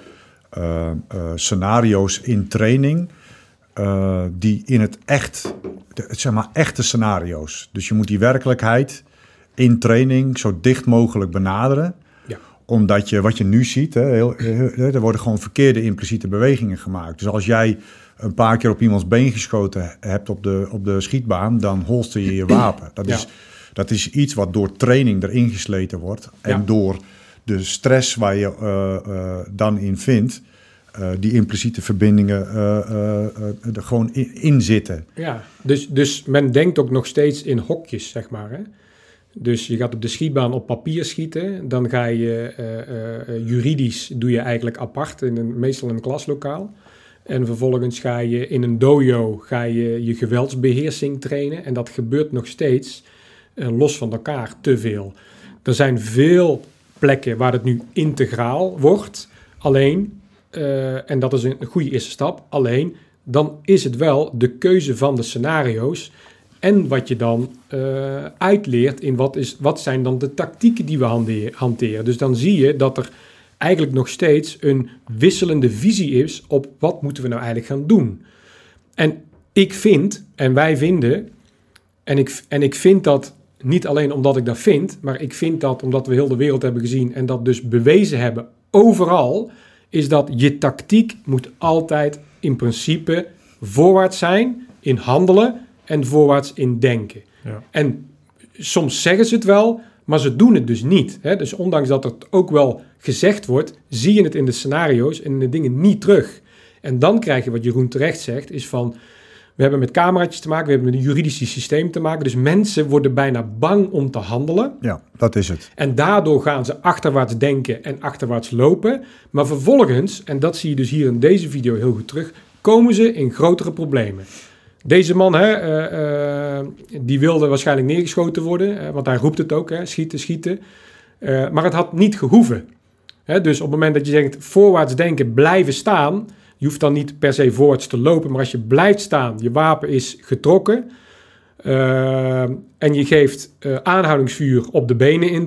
scenario's in training die in het echt, zeg maar echte scenario's. Dus je moet die werkelijkheid in training zo dicht mogelijk benaderen. Ja. Omdat je, wat je nu ziet, er worden gewoon verkeerde impliciete bewegingen gemaakt. Dus als jij een paar keer op iemands been geschoten hebt op de schietbaan, dan holster je je wapen. Dat is iets wat door training erin gesleten wordt. En door de stress waar je dan in vindt, die impliciete verbindingen er gewoon in zitten. Ja, dus men denkt ook nog steeds in hokjes, zeg maar, hè? Dus je gaat op de schietbaan op papier schieten. Dan ga je juridisch, doe je eigenlijk apart, meestal in een klaslokaal. En vervolgens ga je in een dojo je geweldsbeheersing trainen. En dat gebeurt nog steeds los van elkaar te veel. Er zijn veel plekken waar het nu integraal wordt. Alleen, en dat is een goede eerste stap, alleen dan is het wel de keuze van de scenario's. En wat je dan uitleert in wat zijn dan de tactieken die we hanteren. Dus dan zie je dat er eigenlijk nog steeds een wisselende visie is op wat moeten we nou eigenlijk gaan doen. En ik vind, en wij vinden, en ik vind dat niet alleen omdat ik dat vind, maar ik vind dat omdat we heel de wereld hebben gezien en dat dus bewezen hebben overal, is dat je tactiek moet altijd in principe voorwaarts zijn in handelen en voorwaarts in denken. Ja. En soms zeggen ze het wel, maar ze doen het dus niet. Hè? Dus ondanks dat het ook wel gezegd wordt, zie je het in de scenario's en in de dingen niet terug. En dan krijg je wat Jeroen terecht zegt, is van, we hebben met cameraatjes te maken, we hebben met een juridisch systeem te maken, dus mensen worden bijna bang om te handelen. Ja, dat is het. En daardoor gaan ze achterwaarts denken en achterwaarts lopen, maar vervolgens, en dat zie je dus hier in deze video heel goed terug, komen ze in grotere problemen. Deze man, die wilde waarschijnlijk neergeschoten worden, want hij roept het ook, schieten, schieten. Maar het had niet gehoeven. Dus op het moment dat je denkt, voorwaarts denken, blijven staan. Je hoeft dan niet per se voorwaarts te lopen, maar als je blijft staan, je wapen is getrokken. En je geeft aanhoudingsvuur op de benen in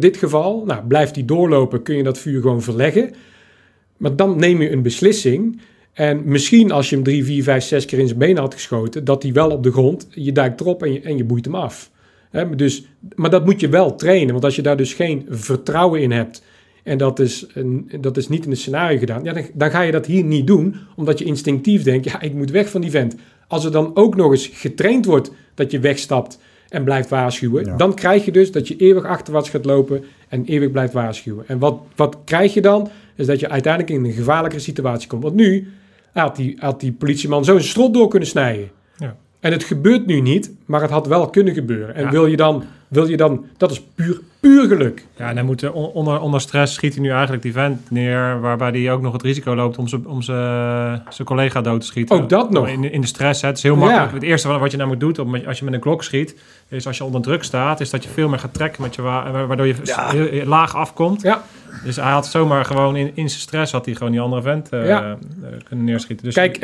dit geval. Nou, blijft die doorlopen, kun je dat vuur gewoon verleggen. Maar dan neem je een beslissing. En misschien als je hem 3, 4, 5, 6 keer in zijn benen had geschoten, dat hij wel op de grond, je duikt erop en je boeit hem af. He, dus, maar dat moet je wel trainen, want als je daar dus geen vertrouwen in hebt en dat is niet in het scenario gedaan, ja, dan ga je dat hier niet doen, omdat je instinctief denkt, ja, ik moet weg van die vent. Als er dan ook nog eens getraind wordt dat je wegstapt en blijft waarschuwen, ja, dan krijg je dus dat je eeuwig achterwaarts gaat lopen en eeuwig blijft waarschuwen. En wat krijg je dan? Is dat je uiteindelijk in een gevaarlijkere situatie komt. Want nu had die politieman zo'n strot door kunnen snijden. Ja. En het gebeurt nu niet, maar het had wel kunnen gebeuren. En wil je dan, dat is puur geluk. Ja, en dan moet onder stress schiet hij nu eigenlijk die vent neer, waarbij hij ook nog het risico loopt om zijn collega dood te schieten. Ook dat nog. In de stress, hè, het is heel makkelijk. Ja. Het eerste wat je nou moet doen, als je met een klok schiet, is als je onder druk staat, is dat je veel meer gaat trekken met je waardoor je laag afkomt. Ja. Dus hij had zomaar gewoon in zijn stress had hij gewoon die andere vent kunnen neerschieten. Dus kijk,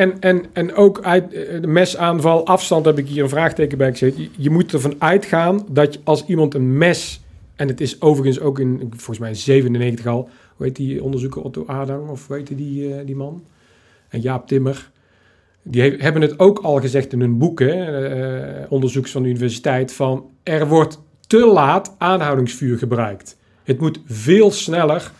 en ook uit de mesaanval, afstand heb ik hier een vraagteken bij gezet. Je moet ervan uitgaan dat als iemand een mes, en het is overigens ook in, volgens mij in 97 al, hoe heet die onderzoeker Otto Adang, of weet je die man? En Jaap Timmer. Die hebben het ook al gezegd in hun boeken, onderzoeks van de universiteit, van er wordt te laat aanhoudingsvuur gebruikt. Het moet veel sneller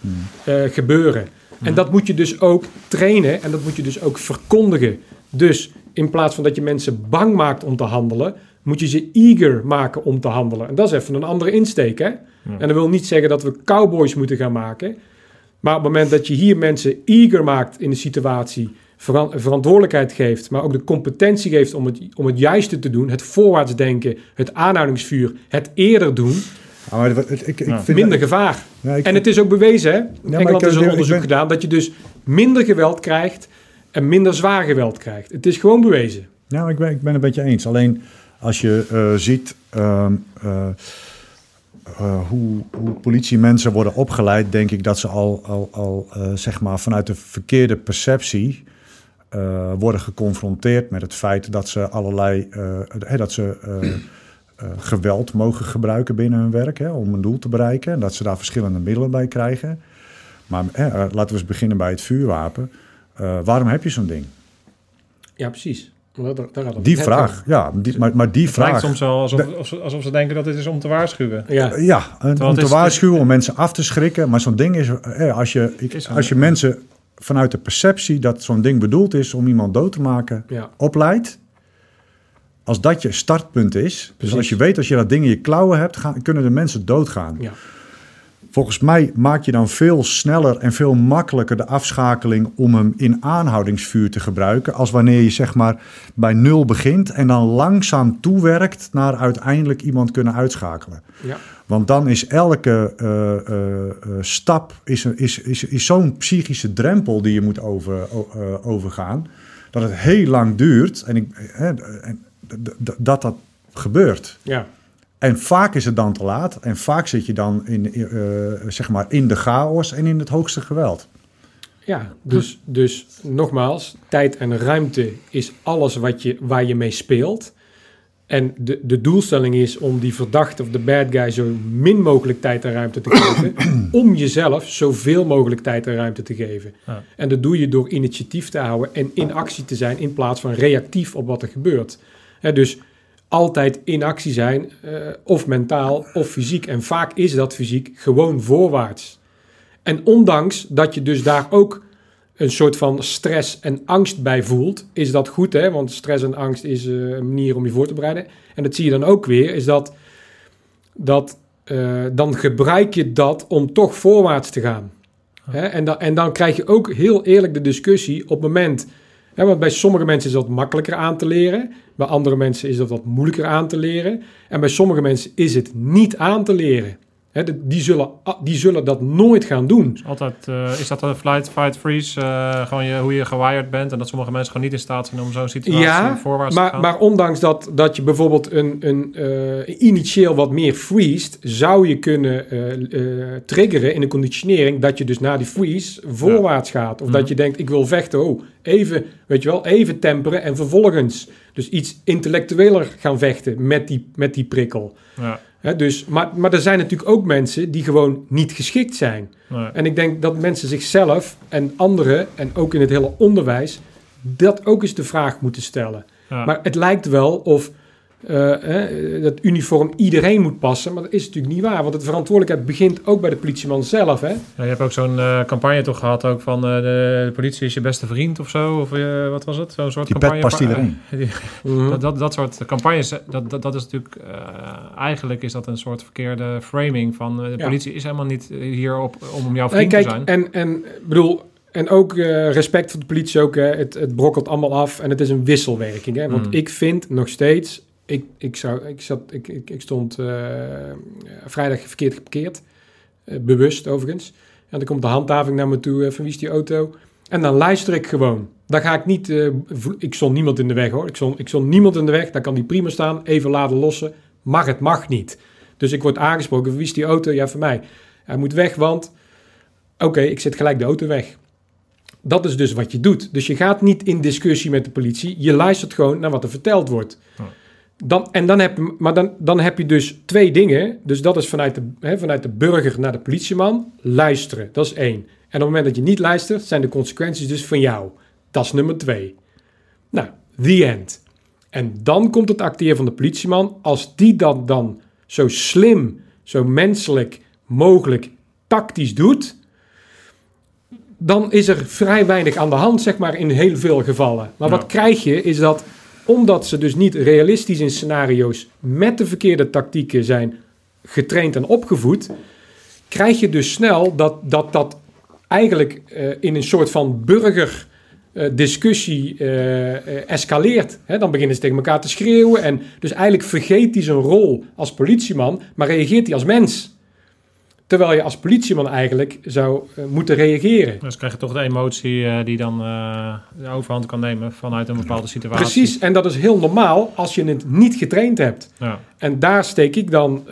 gebeuren. En dat moet je dus ook trainen en dat moet je dus ook verkondigen. Dus in plaats van dat je mensen bang maakt om te handelen, moet je ze eager maken om te handelen. En dat is even een andere insteek, hè? Ja. En dat wil niet zeggen dat we cowboys moeten gaan maken. Maar op het moment dat je hier mensen eager maakt in de situatie, verantwoordelijkheid geeft, maar ook de competentie geeft om het juiste te doen, het voorwaartsdenken, het aanhoudingsvuur, het eerder doen, minder gevaar. Ja, en het is ook bewezen, hè? Ja, Engeland is een onderzoek gedaan, dat je dus minder geweld krijgt en minder zwaar geweld krijgt. Het is gewoon bewezen. Ja, ik ben het een beetje eens. Alleen als je ziet hoe politiemensen worden opgeleid, denk ik dat ze al zeg maar vanuit de verkeerde perceptie worden geconfronteerd met het feit dat ze allerlei geweld mogen gebruiken binnen hun werk, hè, om een doel te bereiken. En dat ze daar verschillende middelen bij krijgen. Maar laten we eens beginnen bij het vuurwapen. Waarom heb je zo'n ding? Ja, precies. Die vraag, ja. Maar die vraag... Het lijkt soms wel alsof ze denken dat dit is om te waarschuwen. Om te waarschuwen, om mensen af te schrikken. Maar zo'n ding is, als je mensen vanuit de perceptie dat zo'n ding bedoeld is om iemand dood te maken, opleidt. Als dat je startpunt is, precies. Dus als je weet, als je dat ding in je klauwen hebt, kunnen de mensen doodgaan. Ja. Volgens mij maak je dan veel sneller en veel makkelijker de afschakeling om hem in aanhoudingsvuur te gebruiken, als wanneer je zeg maar bij nul begint en dan langzaam toewerkt naar uiteindelijk iemand kunnen uitschakelen. Ja. Want dan is elke stap is zo'n psychische drempel die je moet overgaan, dat het heel lang duurt en dat gebeurt. Ja. En vaak is het dan te laat. En vaak zit je dan in de chaos en in het hoogste geweld. Ja, dus nogmaals, tijd en ruimte is alles waar je mee speelt. En de doelstelling is om die verdachte of de bad guy zo min mogelijk tijd en ruimte te geven. Om jezelf zoveel mogelijk tijd en ruimte te geven. Ja. En dat doe je door initiatief te houden en in actie te zijn, in plaats van reactief op wat er gebeurt. He, dus altijd in actie zijn, of mentaal of fysiek. En vaak is dat fysiek gewoon voorwaarts. En ondanks dat je dus daar ook een soort van stress en angst bij voelt, is dat goed, hè? Want stress en angst is een manier om je voor te bereiden. En dat zie je dan ook weer, is dat dan gebruik je dat om toch voorwaarts te gaan. Ja. Hè? En dan krijg je ook heel eerlijk de discussie op het moment. Ja, want bij sommige mensen is dat makkelijker aan te leren. Bij andere mensen is dat wat moeilijker aan te leren. En bij sommige mensen is het niet aan te leren. Hè, die zullen dat nooit gaan doen. Dus altijd is dat een flight, fight, freeze. Hoe je gewired bent. En dat sommige mensen gewoon niet in staat zijn om zo'n situatie voorwaarts te gaan. Maar ondanks dat je bijvoorbeeld een initieel wat meer freest, zou je kunnen triggeren in een conditionering dat je dus na die freeze voorwaarts gaat. Of dat je denkt, ik wil vechten. Oh, even temperen en vervolgens dus iets intellectueler gaan vechten met die prikkel. Ja. He, dus, maar er zijn natuurlijk ook mensen die gewoon niet geschikt zijn. Nee. En ik denk dat mensen zichzelf en anderen, en ook in het hele onderwijs, dat ook eens de vraag moeten stellen. Ja. Maar het lijkt wel of dat uniform iedereen moet passen, maar dat is natuurlijk niet waar. Want de verantwoordelijkheid begint ook bij de politieman zelf. Hè? Ja, je hebt ook zo'n campagne toch gehad ook van de politie is je beste vriend of zo. Of wat was het? Zo'n soort die campagne. Past iedereen. Dat soort campagnes, dat is natuurlijk eigenlijk is dat een soort verkeerde framing van de politie is helemaal niet hierop om jouw vriend te zijn. En bedoel. En ook respect voor de politie ook. Hè. Het brokkelt allemaal af en het is een wisselwerking. Hè. Want ik vind nog steeds. Ik stond vrijdag verkeerd geparkeerd. Bewust overigens. En dan komt de handhaving naar me toe. Van wie is die auto? En dan luister ik gewoon. Dan ga ik niet. Ik stond niemand in de weg hoor. Ik stond niemand in de weg. Daar kan die prima staan. Even laden lossen. Maar het mag niet. Dus ik word aangesproken. Van wie is die auto? Ja, van mij. Hij moet weg, want. Oké, ik zet gelijk de auto weg. Dat is dus wat je doet. Dus je gaat niet in discussie met de politie. Je luistert gewoon naar wat er verteld wordt. Dan heb je dus twee dingen. Dus dat is vanuit de burger naar de politieman. Luisteren, dat is 1. En op het moment dat je niet luistert, zijn de consequenties dus van jou. Dat is nummer 2. Nou, the end. En dan komt het acteren van de politieman. Als die dat dan zo slim, zo menselijk, mogelijk tactisch doet, dan is er vrij weinig aan de hand, zeg maar, in heel veel gevallen. Maar wat krijg je is dat, omdat ze dus niet realistisch in scenario's met de verkeerde tactieken zijn getraind en opgevoed, krijg je dus snel dat eigenlijk in een soort van burgerdiscussie escaleert. Hè? Dan beginnen ze tegen elkaar te schreeuwen. En dus eigenlijk vergeet hij zijn rol als politieman, maar reageert hij als mens. Terwijl je als politieman eigenlijk zou moeten reageren. Dus krijg je toch de emotie die dan de overhand kan nemen vanuit een bepaalde situatie. Precies, en dat is heel normaal als je het niet getraind hebt. Ja. En daar steek ik dan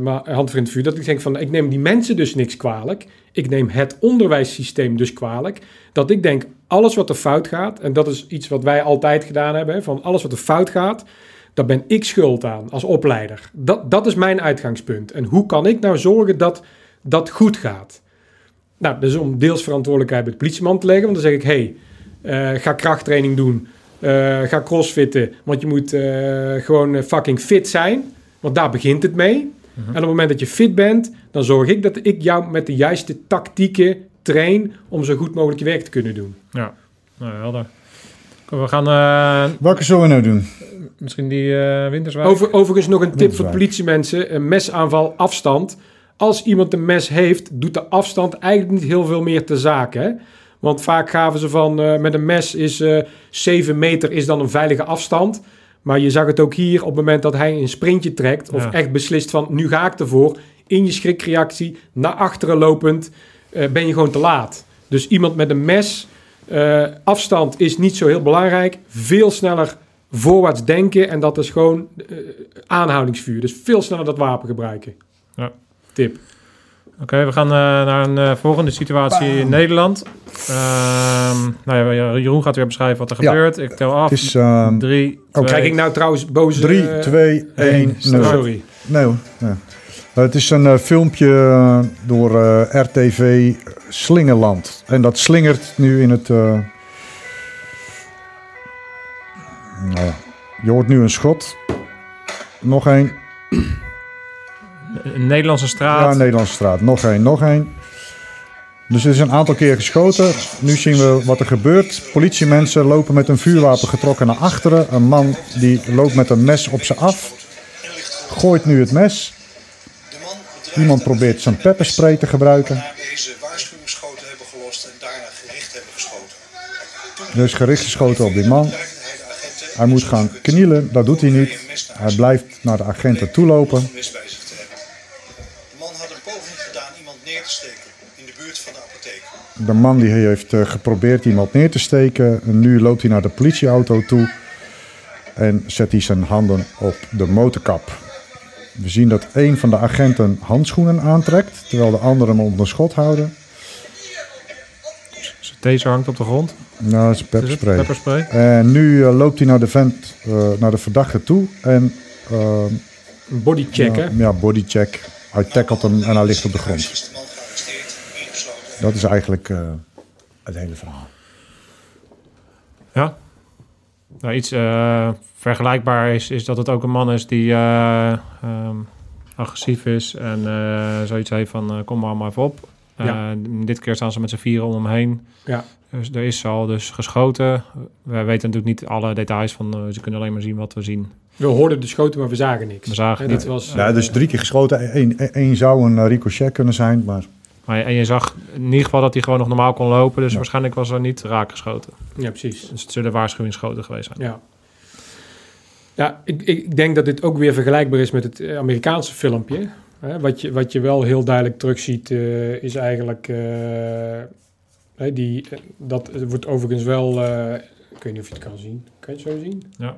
mijn hand voor in het vuur. Dat ik denk van, ik neem die mensen dus niks kwalijk. Ik neem het onderwijssysteem dus kwalijk. Dat ik denk, alles wat er fout gaat, en dat is iets wat wij altijd gedaan hebben, hè, van alles wat er fout gaat, daar ben ik schuld aan als opleider. Dat is mijn uitgangspunt. En hoe kan ik nou zorgen dat dat goed gaat? Nou, dus om deels verantwoordelijkheid bij de politieman te leggen. Want dan zeg ik, ga krachttraining doen. Ga crossfitten. Want je moet gewoon fucking fit zijn. Want daar begint het mee. En op het moment dat je fit bent, dan zorg ik dat ik jou met de juiste tactieken train om zo goed mogelijk je werk te kunnen doen. Ja, nou helder. We gaan... Welke zullen we nou doen? Misschien die Winterswijk. Overigens nog een tip Winterswijk voor politiemensen. Een mesaanval, afstand. Als iemand een mes heeft, doet de afstand eigenlijk niet heel veel meer ter zake. Hè? Want vaak gaven ze van, met een mes is 7 meter is dan een veilige afstand. Maar je zag het ook hier op het moment dat hij een sprintje trekt. Of echt beslist van, nu ga ik ervoor. In je schrikreactie, naar achteren lopend, ben je gewoon te laat. Dus iemand met een mes... afstand is niet zo heel belangrijk. Veel sneller voorwaarts denken. En dat is gewoon aanhoudingsvuur. Dus veel sneller dat wapen gebruiken. Ja. Tip. Oké, we gaan naar een volgende situatie in Nederland. Jeroen gaat weer beschrijven wat er gebeurt. Ik tel af. Het is, 3, 2... Krijg ik nou trouwens boze... 3, 2, 1... Sorry. Nee hoor. Ja. Het is een filmpje door RTV Slingerland. En dat slingert nu in het... Je hoort nu een schot. Nog één. Een Nederlandse straat. Ja, een Nederlandse straat. Nog één. Dus er is een aantal keer geschoten. Nu zien we wat er gebeurt. Politiemensen lopen met een vuurwapen getrokken naar achteren. Een man die loopt met een mes op ze af. Gooit nu het mes. Iemand probeert zijn pepperspray te gebruiken. Naar deze waarschuwingsschoten hebben gelost en daarna gericht hebben geschoten. Dus gericht geschoten op die man. Hij moet gaan knielen, dat doet hij niet. Hij blijft naar de agenten toelopen. De man had een poging gedaan iemand neer te steken in de buurt van de apotheek. De man die heeft geprobeerd iemand neer te steken. En nu loopt hij naar de politieauto toe en zet hij zijn handen op de motorkap. We zien dat een van de agenten handschoenen aantrekt, terwijl de andere hem onder schot houden. Zijn taser hangt op de grond. Nou, dat is pepperspray. En nu loopt hij naar de vent, naar de verdachte toe. En bodycheck, hè? Ja, bodycheck. Hij tackelt hem en hij ligt op de grond. Dat is eigenlijk het hele verhaal. Ja. Nou, iets vergelijkbaar is dat het ook een man is die agressief is en zoiets heeft van kom maar allemaal even op. Dit keer staan ze met z'n vieren om hem heen. Ja. Dus er is al dus geschoten. We weten natuurlijk niet alle details van, ze kunnen alleen maar zien wat we zien. We hoorden de schoten, maar we zagen niks. Dit was, dus 3 keer geschoten. Eén zou een ricochet kunnen zijn, maar... En je zag in ieder geval dat hij gewoon nog normaal kon lopen. Dus waarschijnlijk was er niet raak geschoten. Ja, precies. Dus het zullen waarschuwingsschoten geweest zijn. Ja, ik denk dat dit ook weer vergelijkbaar is met het Amerikaanse filmpje. Wat je wel heel duidelijk terugziet is eigenlijk... dat wordt overigens wel... ik weet niet of je het kan zien. Kan je het zo zien? Ja.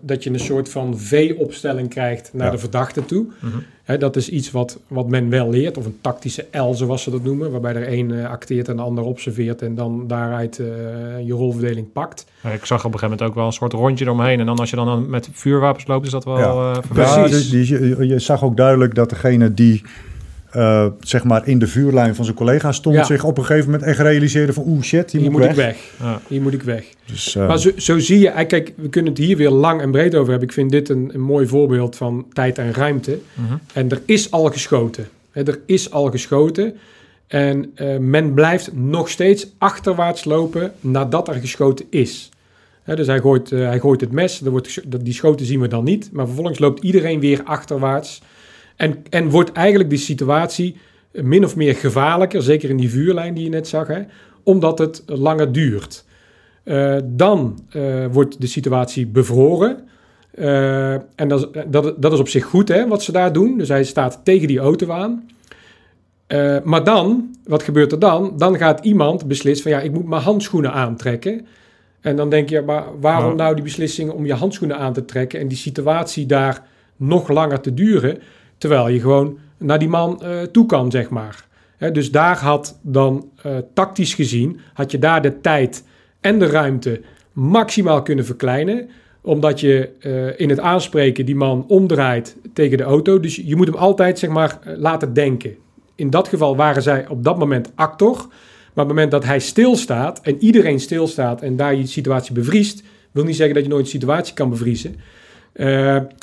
Dat je een soort van V-opstelling krijgt naar de verdachte toe. Mm-hmm. Dat is iets wat men wel leert. Of een tactische L, zoals ze dat noemen. Waarbij er één acteert en de ander observeert. En dan daaruit je rolverdeling pakt. Ja, ik zag op een gegeven moment ook wel een soort rondje eromheen. En dan als je dan met vuurwapens loopt, is dat wel... precies. Dus je zag ook duidelijk dat degene die... zeg maar in de vuurlijn van zijn collega's stond... zich op een gegeven moment echt realiseerde van... shit, hier moet ik weg. Hier moet ik weg. Dus, maar zo zie je... Kijk, we kunnen het hier weer lang en breed over hebben. Ik vind dit een mooi voorbeeld van tijd en ruimte. En er is al geschoten. Er is al geschoten en men blijft nog steeds achterwaarts lopen nadat er geschoten is. Dus hij gooit het mes, die schoten zien we dan niet. Maar vervolgens loopt iedereen weer achterwaarts. En wordt eigenlijk die situatie min of meer gevaarlijker, zeker in die vuurlijn die je net zag, hè, omdat het langer duurt. Dan wordt de situatie bevroren. En dat is op zich goed, hè, wat ze daar doen. Dus hij staat tegen die auto aan. Maar dan, wat gebeurt er dan? Dan gaat iemand beslissen van ja, ik moet mijn handschoenen aantrekken. En dan denk je, maar waarom nou die beslissing om je handschoenen aan te trekken en die situatie daar nog langer te duren, terwijl je gewoon naar die man toe kan, zeg maar. Hè, dus daar had dan tactisch gezien, had je daar de tijd en de ruimte maximaal kunnen verkleinen, omdat je in het aanspreken die man omdraait tegen de auto. Dus je moet hem altijd, zeg maar, laten denken. In dat geval waren zij op dat moment actor. Maar op het moment dat hij stilstaat en iedereen stilstaat en daar je situatie bevriest, wil niet zeggen dat je nooit een situatie kan bevriezen.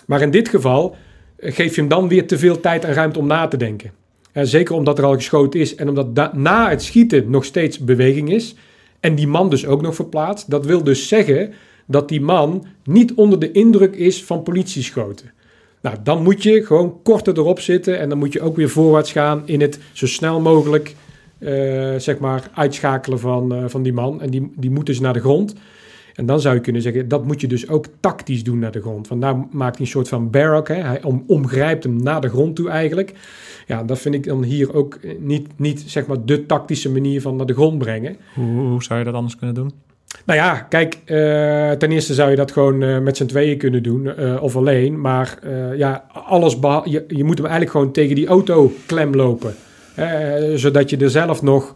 Maar in dit geval geef je hem dan weer te veel tijd en ruimte om na te denken. Zeker omdat er al geschoten is en omdat na het schieten nog steeds beweging is. En die man dus ook nog verplaatst. Dat wil dus zeggen dat die man niet onder de indruk is van politieschoten. Nou, dan moet je gewoon korter erop zitten en dan moet je ook weer voorwaarts gaan in het zo snel mogelijk zeg maar uitschakelen van die man. En die moet dus naar de grond. En dan zou je kunnen zeggen, dat moet je dus ook tactisch doen naar de grond. Want daar maakt hij een soort van barrack. Hè? Hij omgrijpt hem naar de grond toe eigenlijk. Ja, dat vind ik dan hier ook niet zeg maar de tactische manier van naar de grond brengen. Hoe zou je dat anders kunnen doen? Nou ja, kijk, ten eerste zou je dat gewoon met z'n tweeën kunnen doen of alleen. Maar ja, je moet hem eigenlijk gewoon tegen die auto klem lopen. Zodat je er zelf nog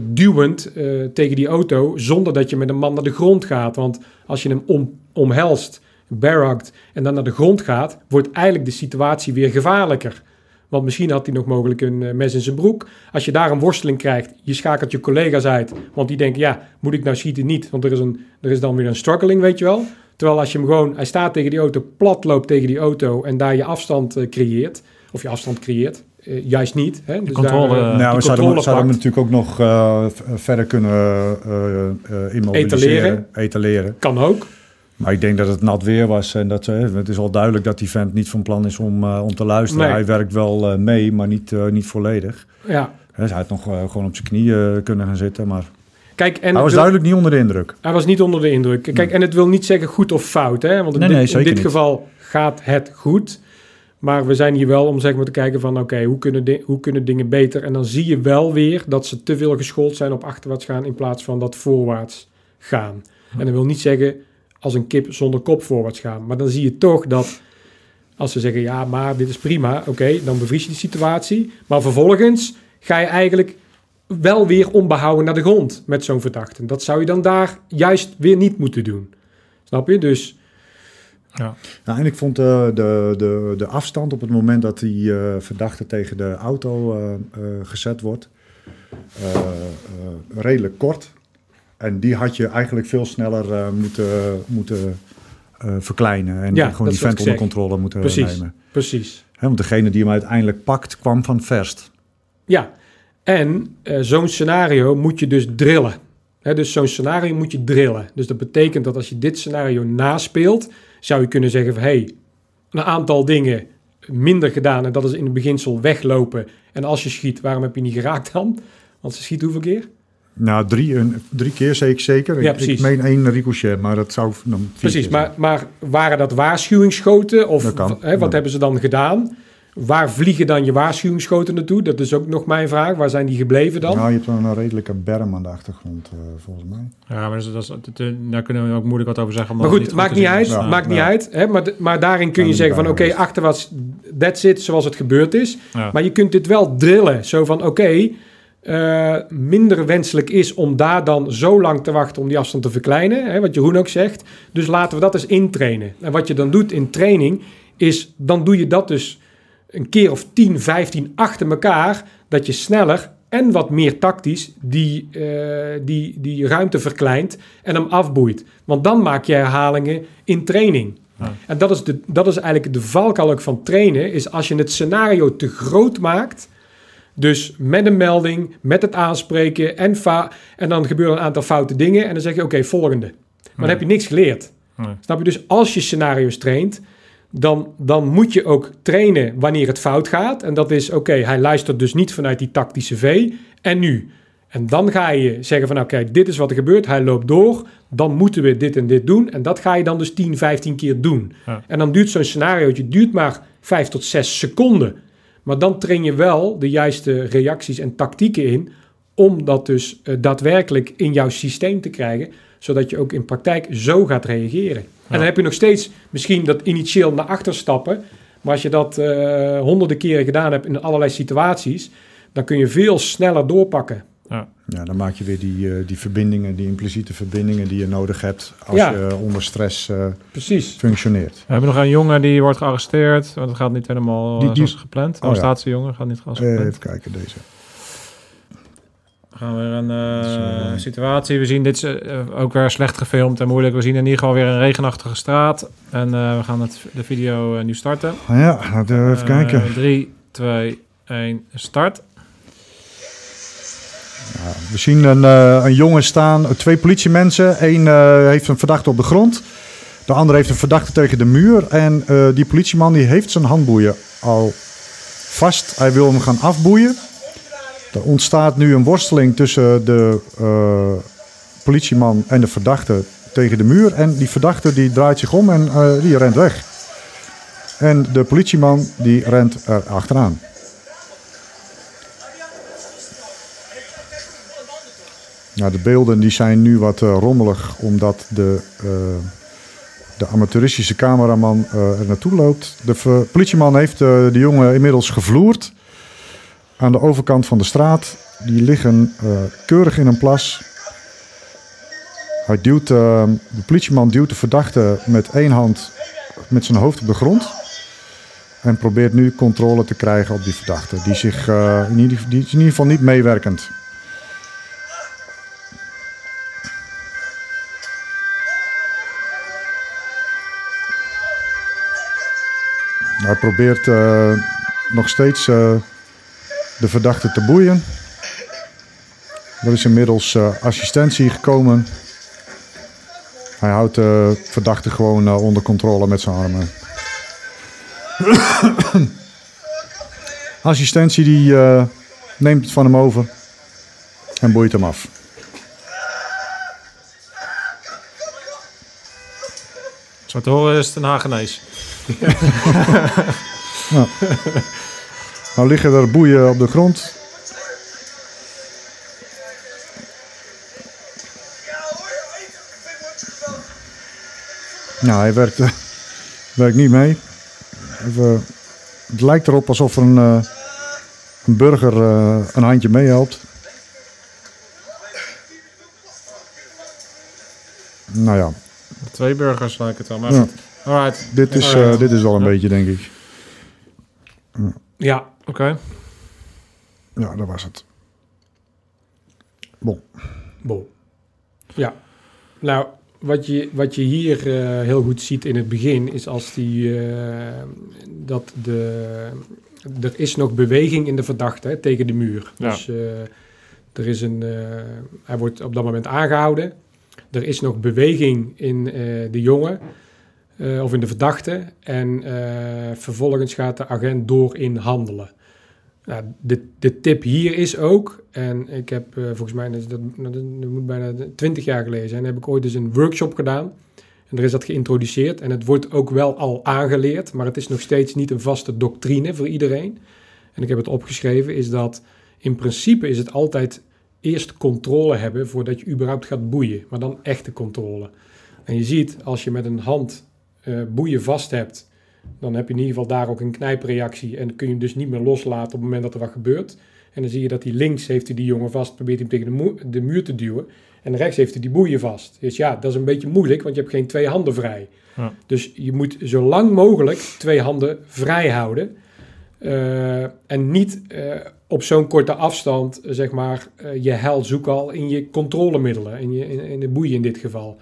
duwend tegen die auto, zonder dat je met een man naar de grond gaat. Want als je hem omhelst, barrakt en dan naar de grond gaat, wordt eigenlijk de situatie weer gevaarlijker. Want misschien had hij nog mogelijk een mes in zijn broek. Als je daar een worsteling krijgt, je schakelt je collega's uit. Want die denken, ja, moet ik nou schieten? Niet. Want er is dan weer een struggling, weet je wel. Terwijl als je hem gewoon, hij staat tegen die auto, plat loopt tegen die auto en daar je afstand creëert. Of je afstand creëert. Juist niet. Hè? Dus controle, daar, nou, we zouden hem natuurlijk ook nog verder kunnen immobiliseren. Etaleren. Kan ook. Maar ik denk dat het nat weer was en dat het is al duidelijk dat die vent niet van plan is om te luisteren. Nee. Hij werkt wel mee, maar niet volledig. Ja. Dus hij had nog gewoon op zijn knieën kunnen gaan zitten, maar kijk, en hij was duidelijk niet onder de indruk. Hij was niet onder de indruk. Kijk, nee. En het wil niet zeggen goed of fout, hè? Want in dit geval gaat het goed. Maar we zijn hier wel om zeg maar te kijken van oké, hoe kunnen dingen beter? En dan zie je wel weer dat ze te veel geschoold zijn op achterwaarts gaan in plaats van dat voorwaarts gaan. Ja. En dat wil niet zeggen als een kip zonder kop voorwaarts gaan. Maar dan zie je toch dat als ze zeggen ja, maar dit is prima. Oké, dan bevries je de situatie. Maar vervolgens ga je eigenlijk wel weer onbehouden naar de grond met zo'n verdachte. Dat zou je dan daar juist weer niet moeten doen. Snap je? Dus ja. Nou, en ik vond de afstand op het moment dat die verdachte tegen de auto gezet wordt redelijk kort. En die had je eigenlijk veel sneller moeten verkleinen. En ja, gewoon die vent onder controle moeten nemen. Precies. Hè, want degene die hem uiteindelijk pakt, kwam van verst. Ja, en zo'n scenario moet je dus drillen. Dus dat betekent dat als je dit scenario naspeelt, zou je kunnen zeggen van hey, een aantal dingen minder gedaan. En dat is in het beginsel weglopen. En als je schiet, waarom heb je niet geraakt dan? Want ze schiet hoeveel keer? Nou, drie keer zei ik zeker. Ja, ik meen 1 ricochet, maar dat zou dan 4 precies, keer zijn. Maar waren dat waarschuwingsschoten? Of kan, wat hebben ze dan gedaan? Waar vliegen dan je waarschuwingsschoten naartoe? Dat is ook nog mijn vraag. Waar zijn die gebleven dan? Nou, je hebt dan een redelijke berm aan de achtergrond, volgens mij. Ja, maar daar kunnen we ook moeilijk wat over zeggen. Maar goed, maakt niet uit. Hè? Maar daarin kun je zeggen van oké, achterwaarts, that's it, zoals het gebeurd is. Ja. Maar je kunt dit wel drillen. Zo van oké, minder wenselijk is om daar dan zo lang te wachten om die afstand te verkleinen. Hè, wat Jeroen ook zegt. Dus laten we dat eens intrainen. En wat je dan doet in training is, dan doe je dat dus een keer of 10, 15 achter elkaar, dat je sneller en wat meer tactisch die ruimte verkleint en hem afboeit. Want dan maak je herhalingen in training. Ja. En dat is eigenlijk de valkuil ook van trainen, is als je het scenario te groot maakt, Dus met een melding, met het aanspreken en dan gebeuren een aantal foute dingen en dan zeg je oké, volgende. Maar dan heb je niks geleerd. Nee. Snap je? Dus als je scenario's traint, dan moet je ook trainen wanneer het fout gaat. En dat is oké, hij luistert dus niet vanuit die tactische V. En nu? En dan ga je zeggen van kijk, dit is wat er gebeurt. Hij loopt door. Dan moeten we dit en dit doen. En dat ga je dan dus 10, 15 keer doen. Ja. En dan duurt zo'n scenariootje maar 5 tot 6 seconden. Maar dan train je wel de juiste reacties en tactieken in, om dat dus daadwerkelijk in jouw systeem te krijgen, zodat je ook in praktijk zo gaat reageren. Ja. En dan heb je nog steeds misschien dat initieel naar achter stappen, maar als je dat honderden keren gedaan hebt in allerlei situaties, dan kun je veel sneller doorpakken. Ja, dan maak je weer die verbindingen, die impliciete verbindingen die je nodig hebt als je onder stress functioneert. We hebben nog een jongen die wordt gearresteerd, want het gaat niet helemaal zoals gepland. De arrestatiejongen gaat niet zoals gepland. Even kijken, deze. We gaan weer een situatie. We zien, dit is ook weer slecht gefilmd en moeilijk. We zien in ieder geval weer een regenachtige straat. En we gaan de video nu starten. Ja, laten we even kijken. 3, 2, 1, start. Ja, we zien een jongen staan, 2 politiemensen. Eén heeft een verdachte op de grond. De andere heeft een verdachte tegen de muur. En die politieman die heeft zijn handboeien al vast. Hij wil hem gaan afboeien. Er ontstaat nu een worsteling tussen de politieman en de verdachte tegen de muur. En die verdachte die draait zich om en die rent weg. En de politieman die rent er achteraan. Nou, de beelden die zijn nu wat rommelig, omdat de amateuristische cameraman er naartoe loopt. De politieman heeft de jongen inmiddels gevloerd. Aan de overkant van de straat. Die liggen keurig in een plas. Hij duwt, de politieman duwt de verdachte met één hand met zijn hoofd op de grond. En probeert nu controle te krijgen op die verdachte. Die zich die is in ieder geval niet meewerkend. Hij probeert nog steeds de verdachte te boeien. Er is inmiddels assistentie gekomen. Hij houdt de verdachte gewoon onder controle met zijn armen. Assistentie die neemt het van hem over en boeit hem af. Zo te horen is het een Hagenees. Nou. Nou liggen er boeien op de grond. Nou, hij werkt niet mee. Het lijkt erop alsof er een burger een handje meehelpt. Nou ja. 2 burgers lijkt het al, maar ja. Alright. Dit is wel een beetje, denk ik. Ja, oké. Ja, dat was het. Bol. Ja. Nou, wat je hier heel goed ziet in het begin is als er is nog beweging in de verdachte hè, tegen de muur. Ja. Dus er is hij wordt op dat moment aangehouden. Er is nog beweging in de jongen. Of in de verdachte. En vervolgens gaat de agent door in handelen. Nou, de tip hier is ook, en ik heb volgens mij, dat moet bijna 20 jaar geleden zijn, heb ik ooit dus een workshop gedaan. En er is dat geïntroduceerd. En het wordt ook wel al aangeleerd, maar het is nog steeds niet een vaste doctrine voor iedereen. En ik heb het opgeschreven, is dat in principe is het altijd eerst controle hebben voordat je überhaupt gaat boeien. Maar dan echte controle. En je ziet, als je met een hand boeien vast hebt, dan heb je in ieder geval daar ook een knijpreactie en kun je hem dus niet meer loslaten op het moment dat er wat gebeurt. En dan zie je dat hij links heeft hij die jongen vast, probeert hem tegen de muur te duwen en rechts heeft hij die boeien vast. Dus ja, dat is een beetje moeilijk, want je hebt geen 2 handen vrij. Ja. Dus je moet zo lang mogelijk 2 handen vrij houden en niet op zo'n korte afstand, zeg maar, je heil zoek al in je controlemiddelen, in de boeien in dit geval.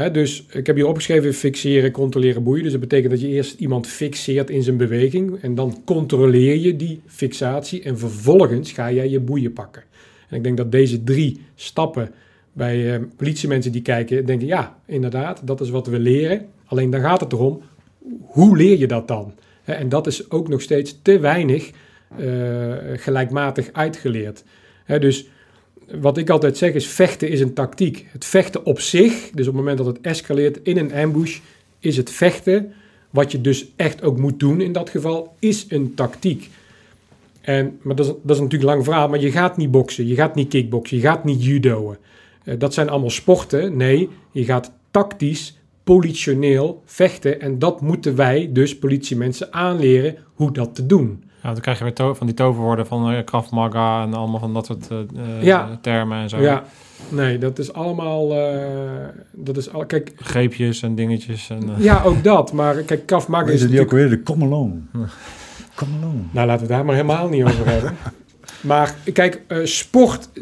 He, dus ik heb hier opgeschreven fixeren, controleren, boeien. Dus dat betekent dat je eerst iemand fixeert in zijn beweging. En dan controleer je die fixatie. En vervolgens ga jij je boeien pakken. En ik denk dat deze drie stappen bij politiemensen die kijken, denken ja, inderdaad, dat is wat we leren. Alleen dan gaat het erom, hoe leer je dat dan? He, en dat is ook nog steeds te weinig gelijkmatig uitgeleerd. He, dus wat ik altijd zeg is, vechten is een tactiek. Het vechten op zich, dus op het moment dat het escaleert in een ambush, is het vechten, wat je dus echt ook moet doen in dat geval, is een tactiek. En, maar dat is natuurlijk een lang verhaal, maar je gaat niet boksen, je gaat niet kickboksen, je gaat niet judoën. Dat zijn allemaal sporten. Nee, je gaat tactisch, politioneel vechten. En dat moeten wij dus politiemensen aanleren hoe dat te doen. Ja, dan krijg je weer van die toverwoorden van Krav Maga en allemaal van dat soort termen en zo. Ja, nee, dat is allemaal... kijk, greepjes en dingetjes. En, ja, ook dat. Maar kijk, Krav Maga is natuurlijk... ook weer de come along. Come along. Nou, laten we daar maar helemaal niet over hebben. Maar kijk,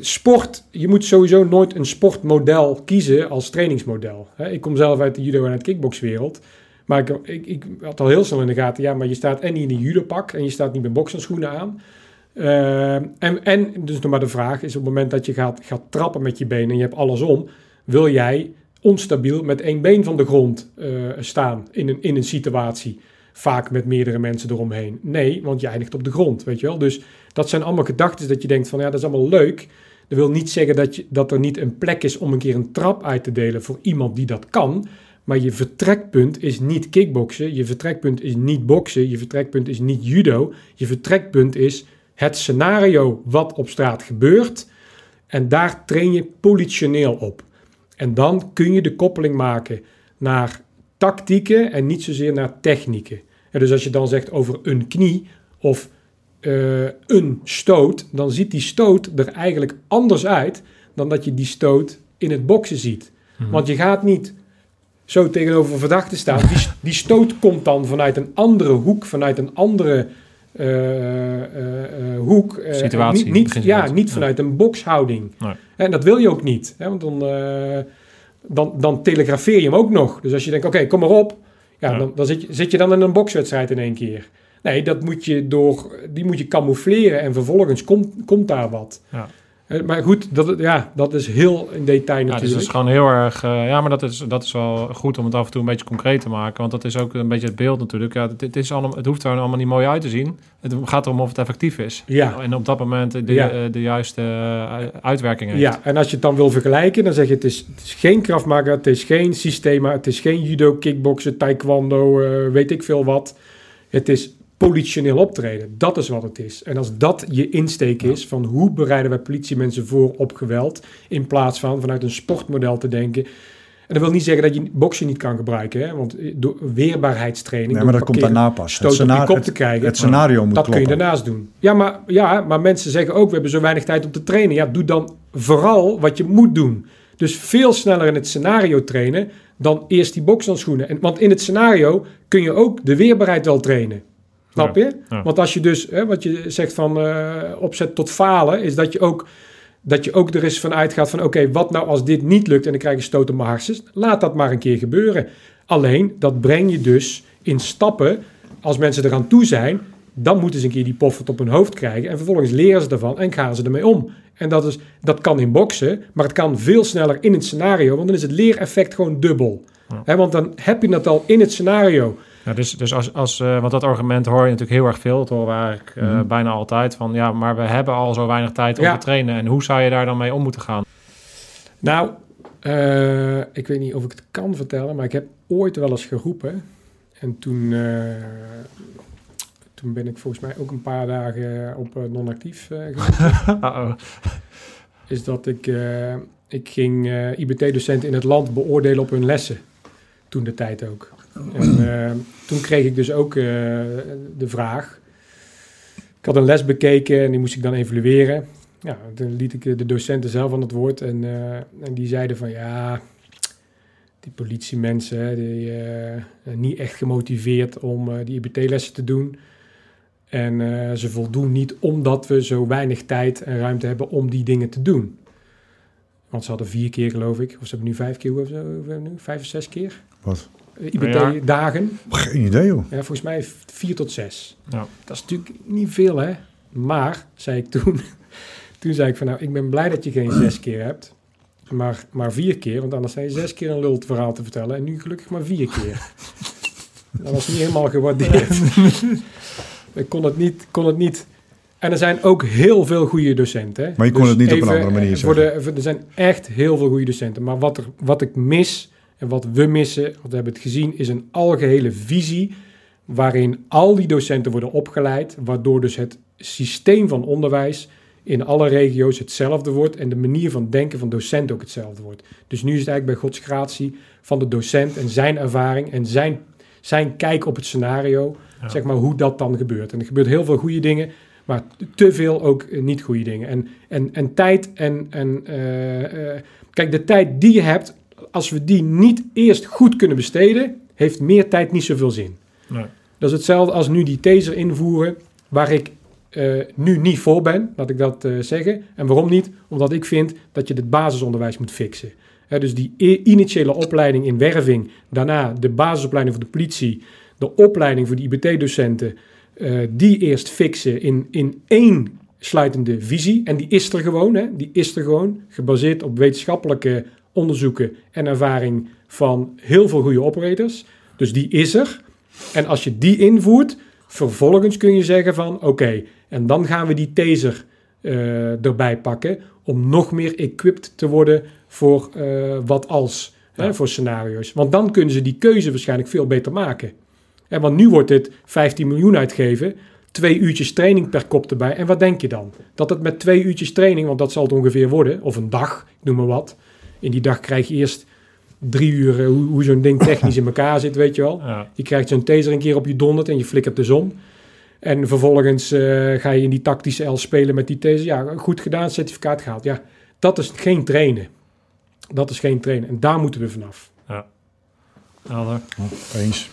sport, je moet sowieso nooit een sportmodel kiezen als trainingsmodel. Ik kom zelf uit de judo- en uit kickboxwereld. Maar ik had al heel snel in de gaten, ja, maar je staat en niet in een judopak en je staat niet met bokserschoenen aan. En dus nog maar de vraag is, op het moment dat je gaat trappen met je benen en je hebt alles om, wil jij onstabiel met één been van de grond staan in een situatie? Vaak met meerdere mensen eromheen. Nee, want je eindigt op de grond, weet je wel. Dus dat zijn allemaal gedachten dat je denkt van, ja, dat is allemaal leuk. Dat wil niet zeggen dat er niet een plek is om een keer een trap uit te delen voor iemand die dat kan. Maar je vertrekpunt is niet kickboksen. Je vertrekpunt is niet boksen. Je vertrekpunt is niet judo. Je vertrekpunt is het scenario wat op straat gebeurt. En daar train je politioneel op. En dan kun je de koppeling maken naar tactieken en niet zozeer naar technieken. En dus als je dan zegt over een knie of een stoot, dan ziet die stoot er eigenlijk anders uit dan dat je die stoot in het boksen ziet. Mm-hmm. Want je gaat niet zo tegenover een verdachte staan. Die stoot komt dan vanuit een andere hoek, vanuit een andere hoek. Situatie. Niet vanuit een bokshouding. Nee. En dat wil je ook niet. Hè, want dan telegrafeer je hem ook nog. Dus als je denkt, oké, kom maar op. Ja. Dan zit je dan in een bokswedstrijd in één keer. Nee, dat moet je die moet je camoufleren en vervolgens komt daar wat. Ja. Maar goed, dat is heel in detail natuurlijk. Ja, dus dat is gewoon heel erg... maar dat is wel goed om het af en toe een beetje concreet te maken. Want dat is ook een beetje het beeld natuurlijk. Ja, het hoeft er allemaal niet mooi uit te zien. Het gaat erom of het effectief is. Ja. En op dat moment de juiste uitwerking heeft. Ja, en als je het dan wil vergelijken, dan zeg je... Het is geen Krav Maga, het is geen systema... het is geen judo, kickboksen, taekwondo, weet ik veel wat. Het is... politioneel optreden, dat is wat het is. En als dat je insteek is van hoe bereiden wij politiemensen voor op geweld... in plaats van vanuit een sportmodel te denken. En dat wil niet zeggen dat je boksen niet kan gebruiken. Hè? Want door weerbaarheidstraining... Nee, maar dat komt daarna pas. Het scenario moet kloppen. Dat kun je daarnaast doen. Ja, maar mensen zeggen ook, we hebben zo weinig tijd om te trainen. Ja, doe dan vooral wat je moet doen. Dus veel sneller in het scenario trainen dan eerst die bokshandschoenen. Want in het scenario kun je ook de weerbaarheid wel trainen. Snap je? Ja. Want als je dus, wat je zegt van opzet tot falen... is dat je ook er eens van uitgaat van... oké, wat nou als dit niet lukt en ik krijg een stoot op mijn hartjes? Laat dat maar een keer gebeuren. Alleen, dat breng je dus in stappen. Als mensen er aan toe zijn... dan moeten ze een keer die poffert op hun hoofd krijgen... en vervolgens leren ze ervan en gaan ze ermee om. En dat kan in boksen, maar het kan veel sneller in het scenario... want dan is het leereffect gewoon dubbel. Ja. Want dan heb je dat al in het scenario... Ja, dus als want dat argument hoor je natuurlijk heel erg veel. Dat horen we eigenlijk bijna altijd. Van ja, maar we hebben al zo weinig tijd om te trainen. En hoe zou je daar dan mee om moeten gaan? Nou, ik weet niet of ik het kan vertellen. Maar ik heb ooit wel eens geroepen. En toen ben ik volgens mij ook een paar dagen op non-actief geroepen. Uh-oh. Is dat ik ging IBT-docenten in het land beoordelen op hun lessen. Toen de tijd ook. En toen kreeg ik dus ook de vraag. Ik had een les bekeken en die moest ik dan evalueren. Ja, toen liet ik de docenten zelf aan het woord. En die zeiden van ja, die politiemensen... die niet echt gemotiveerd om die IBT-lessen te doen. En ze voldoen niet omdat we zo weinig tijd en ruimte hebben om die dingen te doen. Want ze hadden 4 keer, geloof ik. Of ze hebben nu 5 keer. Hoe hebben ze nu? 5 of 6 keer? Wat? IBT-dagen. Ja. Geen idee, joh. Ja, volgens mij 4 tot 6. Ja. Dat is natuurlijk niet veel, hè. Maar, zei ik toen... toen zei ik van, nou, ik ben blij dat je geen 6 keer hebt. Maar 4 keer. Want anders zijn je 6 keer een lult verhaal te vertellen. En nu gelukkig maar 4 keer. Dat was niet helemaal gewaardeerd. Ik kon het niet... En er zijn ook heel veel goede docenten. Hè? Maar je kon dus het niet op een andere manier zeggen. Er zijn echt heel veel goede docenten. Maar wat ik mis en wat we missen, wat we hebben het gezien, is een algehele visie waarin al die docenten worden opgeleid, waardoor dus het systeem van onderwijs in alle regio's hetzelfde wordt en de manier van denken van docenten ook hetzelfde wordt. Dus nu is het eigenlijk bij Gods gratie van de docent en zijn ervaring en zijn kijk op het scenario, ja, zeg maar, hoe dat dan gebeurt. En er gebeurt heel veel goede dingen, maar te veel ook niet goede dingen. En tijd kijk, de tijd die je hebt, als we die niet eerst goed kunnen besteden, heeft meer tijd niet zoveel zin. Nee. Dat is hetzelfde als nu die taser invoeren, waar ik nu niet voor ben, laat ik dat zeggen. En waarom niet? Omdat ik vind dat je het basisonderwijs moet fixen. Dus die initiële opleiding in werving, daarna de basisopleiding voor de politie, de opleiding voor de IBT-docenten, die eerst fixen in 1 sluitende visie. En die is er gewoon, hè? Die is er gewoon, gebaseerd op wetenschappelijke onderzoeken en ervaring van heel veel goede operators. Dus die is er. En als je die invoert, vervolgens kun je zeggen van oké, en dan gaan we die taser erbij pakken om nog meer equipped te worden voor wat als, ja, hè, voor scenario's. Want dan kunnen ze die keuze waarschijnlijk veel beter maken. En want nu wordt het 15 miljoen uitgeven, 2 uurtjes training per kop erbij. En wat denk je dan? Dat het met 2 uurtjes training, want dat zal het ongeveer worden, of een dag, ik noem maar wat. In die dag krijg je eerst 3 uur hoe zo'n ding technisch in elkaar zit, weet je wel. Ja. Je krijgt zo'n taser een keer op je donderd en je flikkert de zon. En vervolgens ga je in die tactische L spelen met die taser. Ja, goed gedaan, certificaat gehaald. Ja, dat is geen trainen. Dat is geen trainen. En daar moeten we vanaf. Ja, helder. Ja, eens.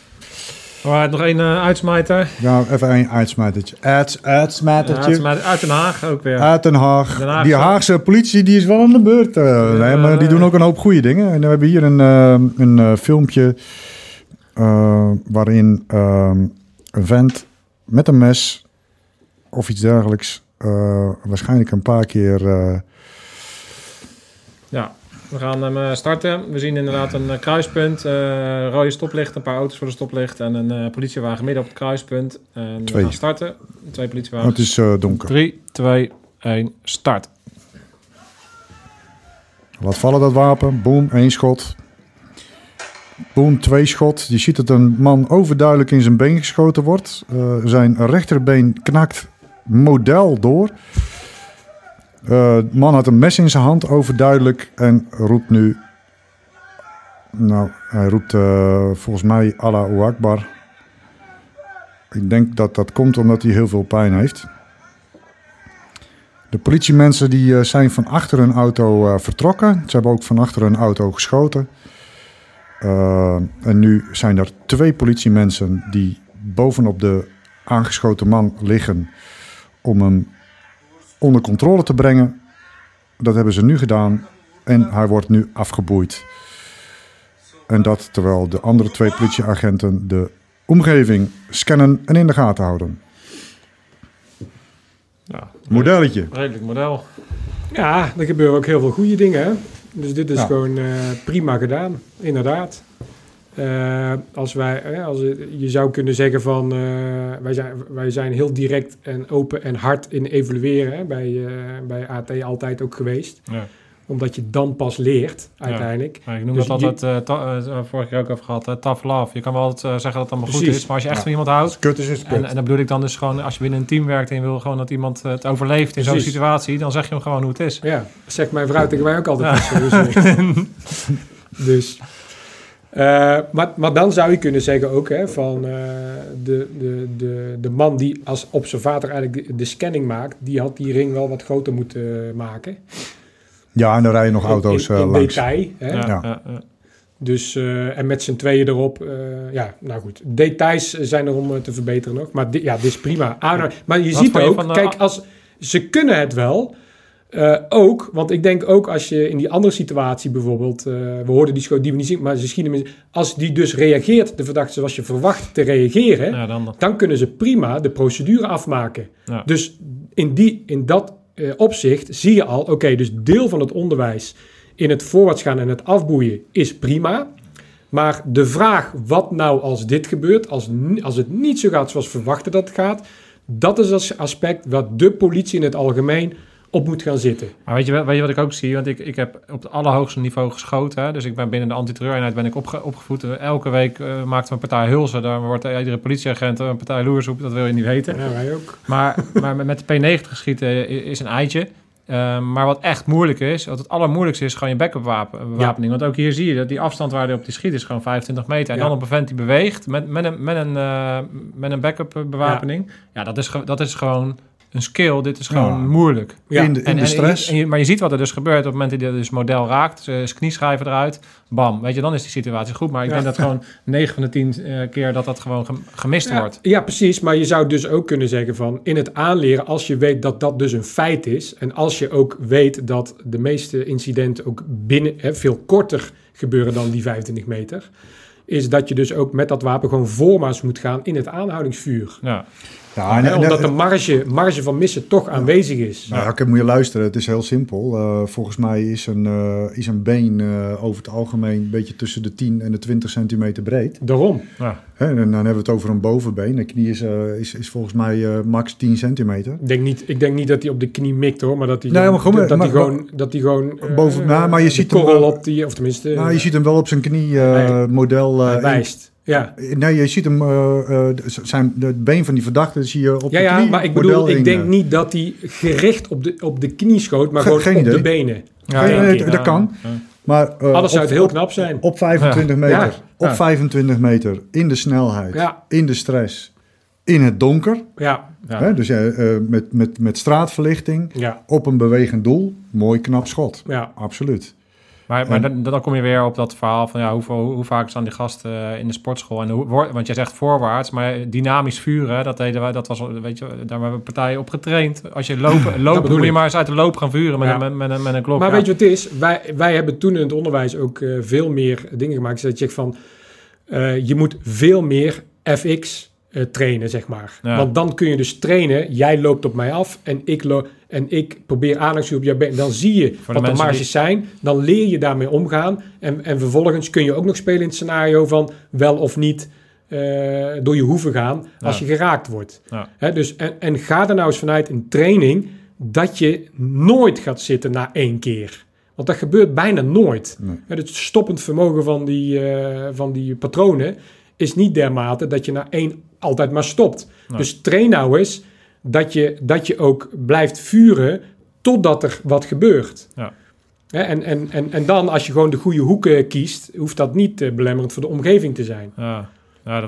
Alright, nog één uitsmijter. Ja, even één uitsmijtertje. Uitsmijtertje. Uit Den Haag ook weer. Uit Den Haag. Die Haagse politie, die is wel aan de beurt. Nee, maar die doen ook een hoop goede dingen. En we hebben hier een filmpje waarin een vent met een mes of iets dergelijks waarschijnlijk een paar keer... Ja. We gaan hem starten. We zien inderdaad een kruispunt, rode stoplicht, een paar auto's voor de stoplicht en een politiewagen midden op het kruispunt. En we gaan starten. 2 politiewagens. Het is donker. 3, 2, 1, start. Laat vallen dat wapen. Boom, 1 schot. Boom, 2 schot. Je ziet dat een man overduidelijk in zijn been geschoten wordt. Zijn rechterbeen knakt model door. De man had een mes in zijn hand, overduidelijk, en roept nu... Nou, hij roept volgens mij Allahu Akbar. Ik denk dat dat komt omdat hij heel veel pijn heeft. De politiemensen die zijn van achter hun auto vertrokken. Ze hebben ook van achter hun auto geschoten. En nu zijn er 2 politiemensen die bovenop de aangeschoten man liggen om hem onder controle te brengen. Dat hebben ze nu gedaan. En hij wordt nu afgeboeid. En dat terwijl de andere 2 politieagenten de omgeving scannen en in de gaten houden. Ja, modelletje. Redelijk model. Ja, er gebeuren ook heel veel goede dingen. Hè? Dus dit is gewoon prima gedaan. Inderdaad. Je zou kunnen zeggen van wij zijn heel direct en open en hard in evalueren, hè, bij AT altijd ook geweest, ja, omdat je dan pas leert uiteindelijk. Ja. Ja, ik noem dus dat altijd vorige keer ook over gehad, tough love. Je kan wel altijd zeggen dat het allemaal precies goed is, maar als je echt van iemand houdt, kut is het kut. En dan bedoel ik dan dus gewoon als je binnen een team werkt en je wil gewoon dat iemand het overleeft in zo'n situatie, dan zeg je hem gewoon hoe het is. Ja, zegt mijn vrouw tegen mij ook altijd. Ja. Dus. Maar dan zou je kunnen zeggen ook, hè, van de man die als observator eigenlijk de scanning maakt, die had die ring wel wat groter moeten maken. Ja, en dan rijden nog auto's in langs. In detail. Hè? Ja. Dus, en met z'n tweeën erop. Ja, nou goed. Details zijn er om te verbeteren nog. Maar dit is prima. Maar je ziet ook, kijk, als ze kunnen het wel... Ook, want ik denk ook als je in die andere situatie bijvoorbeeld... we hoorden die schoot die we niet zien, maar ze schieten hem... Als die dus reageert, de verdachte zoals je verwacht te reageren... Ja, dan kunnen ze prima de procedure afmaken. Ja. Dus in dat opzicht zie je al... Oké, dus deel van het onderwijs in het voorwaarts gaan en het afboeien is prima... Maar de vraag wat nou als dit gebeurt, als het niet zo gaat zoals verwachten dat het gaat... dat is het aspect wat de politie in het algemeen op moet gaan zitten. Maar weet je wat ik ook zie? Want ik heb op het allerhoogste niveau geschoten. Hè? Dus ik ben binnen de antiterreureenheid opgevoed. Elke week maakt een partij hulzen. Daar wordt iedere politieagent een partij loers op. Dat wil je niet weten. Ja, wij ook. Maar met de P90 schieten is een eitje. Maar wat echt moeilijk is, wat het allermoeilijkste is, gewoon je backup bewapening. Ja. Want ook hier zie je dat die afstand waar je op die schiet is gewoon 25 meter. En dan op een vent die beweegt met een backup bewapening. Ja, dat is gewoon een skill. Dit is gewoon moeilijk. Ja. In de stress. Maar je ziet wat er dus gebeurt op het moment dat je dus model raakt. Is knieschijven eruit. Bam. Weet je, dan is die situatie goed. Maar ik denk dat gewoon 9 van de 10 keer dat gewoon gemist wordt. Ja, precies. Maar je zou dus ook kunnen zeggen van... in het aanleren, als je weet dat dat dus een feit is... en als je ook weet dat de meeste incidenten ook binnen... veel korter gebeuren dan die 25 meter... is dat je dus ook met dat wapen gewoon voorwaarts moet gaan in het aanhoudingsvuur. Ja. Ja, omdat de marge van missen toch aanwezig is. Nou, moet je luisteren, het is heel simpel. Volgens mij is een been over het algemeen een beetje tussen de 10 en de 20 centimeter breed. Daarom. Ja. En dan hebben we het over een bovenbeen. Een knie is volgens mij max 10 centimeter. Ik denk niet dat hij op de knie mikt hoor, maar dat hij gewoon boven. Nou, maar je ziet hem wel op die, of tenminste. Nou, je ziet hem wel op zijn knie model. Wijst. Ja. Nee, je ziet hem, het been van die verdachte zie je op de knie. Ja, maar ik bedoel, ik denk niet dat hij gericht op de knie schoot, maar gewoon op de benen. Ja, dat kan. Ja. Maar, anders zou het heel knap zijn. Op 25 meter. Ja. Op 25 meter, in de snelheid, in de stress, in het donker. Ja. Ja. Hè, dus met straatverlichting, op een bewegend doel, mooi knap schot. Ja. Absoluut. Maar dan kom je weer op dat verhaal van hoe vaak staan die gasten in de sportschool. En want jij zegt voorwaarts, maar dynamisch vuren, dat deden wij, dat was, weet je, daar hebben we partijen op getraind. Als je lopen moet je maar eens uit de loop gaan vuren met een klok. Maar weet je wat het is? Wij hebben toen in het onderwijs ook veel meer dingen gemaakt. Dus dat je zegt van, je moet veel meer FX trainen, zeg maar. Ja. Want dan kun je dus trainen, jij loopt op mij af en ik probeer aandachtsvuur op jou benen. Dan zie je wat de marges zijn. Dan leer je daarmee omgaan. En vervolgens kun je ook nog spelen in het scenario van... wel of niet door je hoeven gaan als je geraakt wordt. Ja. Hè, dus, en ga er nou eens vanuit in training... dat je nooit gaat zitten na 1 keer. Want dat gebeurt bijna nooit. Nee. Hè, het stoppend vermogen van die patronen... is niet dermate dat je na 1 altijd maar stopt. Nee. Dus train nou eens... Dat je ook blijft vuren totdat er wat gebeurt. Ja. En dan, als je gewoon de goede hoeken kiest... hoeft dat niet belemmerend voor de omgeving te zijn. Ja,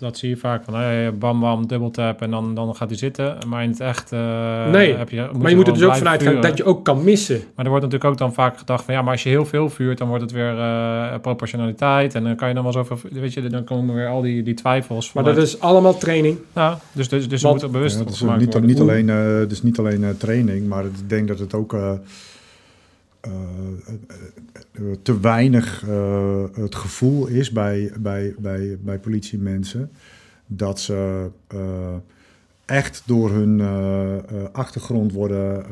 dat zie je vaak. Van, bam, bam, dubbeltap en dan gaat hij zitten. Maar in het echt... maar je moet er dus ook vanuit gaan dat je ook kan missen. Maar er wordt natuurlijk ook dan vaak gedacht van... maar als je heel veel vuurt, dan wordt het weer proportionaliteit. En dan kan je dan wel zoveel... Weet je, dan komen weer al die twijfels. Vanuit. Maar dat is allemaal training. Ja, dus want, je moet er bewust op gemaakt worden. Niet alleen training, maar ik denk dat het ook... te weinig het gevoel is bij politiemensen dat ze echt door hun achtergrond worden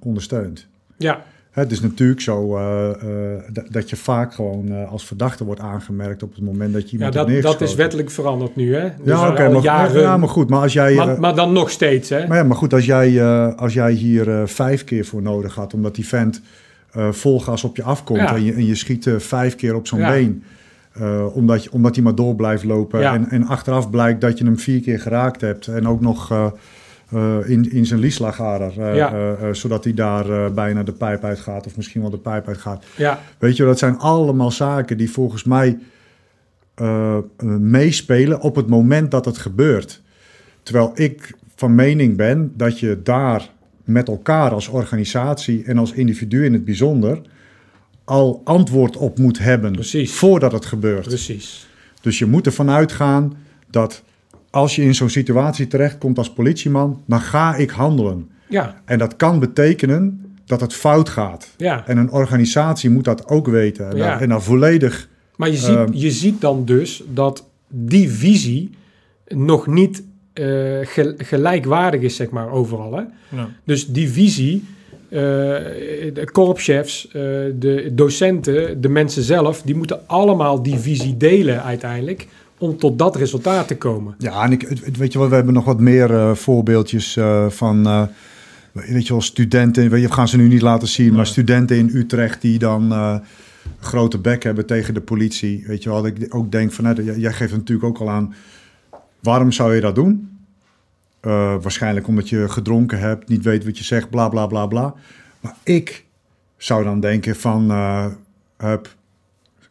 ondersteund. Ja. Het is natuurlijk zo dat je vaak gewoon als verdachte wordt aangemerkt op het moment dat je iemand hebt neergeschoten. Dat is wettelijk veranderd nu, hè? Dus maar goed, maar als jij... Maar dan nog steeds, hè? Maar goed, als jij hier 5 keer voor nodig had, omdat die vent... vol gas op je afkomt en je schiet 5 keer op zo'n been. Omdat hij maar door blijft lopen. Ja. En achteraf blijkt dat je hem 4 keer geraakt hebt. En ook nog in zijn lieslagader. Zodat hij daar bijna de pijp uitgaat. Of misschien wel de pijp uitgaat. Ja. Weet je, dat zijn allemaal zaken die volgens mij meespelen op het moment dat het gebeurt. Terwijl ik van mening ben dat je daar... met elkaar als organisatie en als individu in het bijzonder... al antwoord op moet hebben voordat het gebeurt. Precies. Dus je moet ervan uitgaan dat als je in zo'n situatie terechtkomt als politieman... dan ga ik handelen. Ja. En dat kan betekenen dat het fout gaat. Ja. En een organisatie moet dat ook weten. En, ja, daar, en dan volledig... Maar je ziet dan dus dat die visie nog niet gelijkwaardig is, zeg maar, overal. Hè? Ja. Dus die visie... de korpschefs, de docenten, de mensen zelf, die moeten allemaal die visie delen uiteindelijk om tot dat resultaat te komen. Ja, en weet je wel, we hebben nog wat meer voorbeeldjes van, weet je wel, studenten, weet je, gaan ze nu niet laten zien, maar studenten in Utrecht die dan grote bek hebben tegen de politie. Weet je wel, dat ik ook denk van, jij geeft natuurlijk ook al aan, waarom zou je dat doen? Waarschijnlijk omdat je gedronken hebt, niet weet wat je zegt, bla, bla, bla, bla. Maar ik zou dan denken van,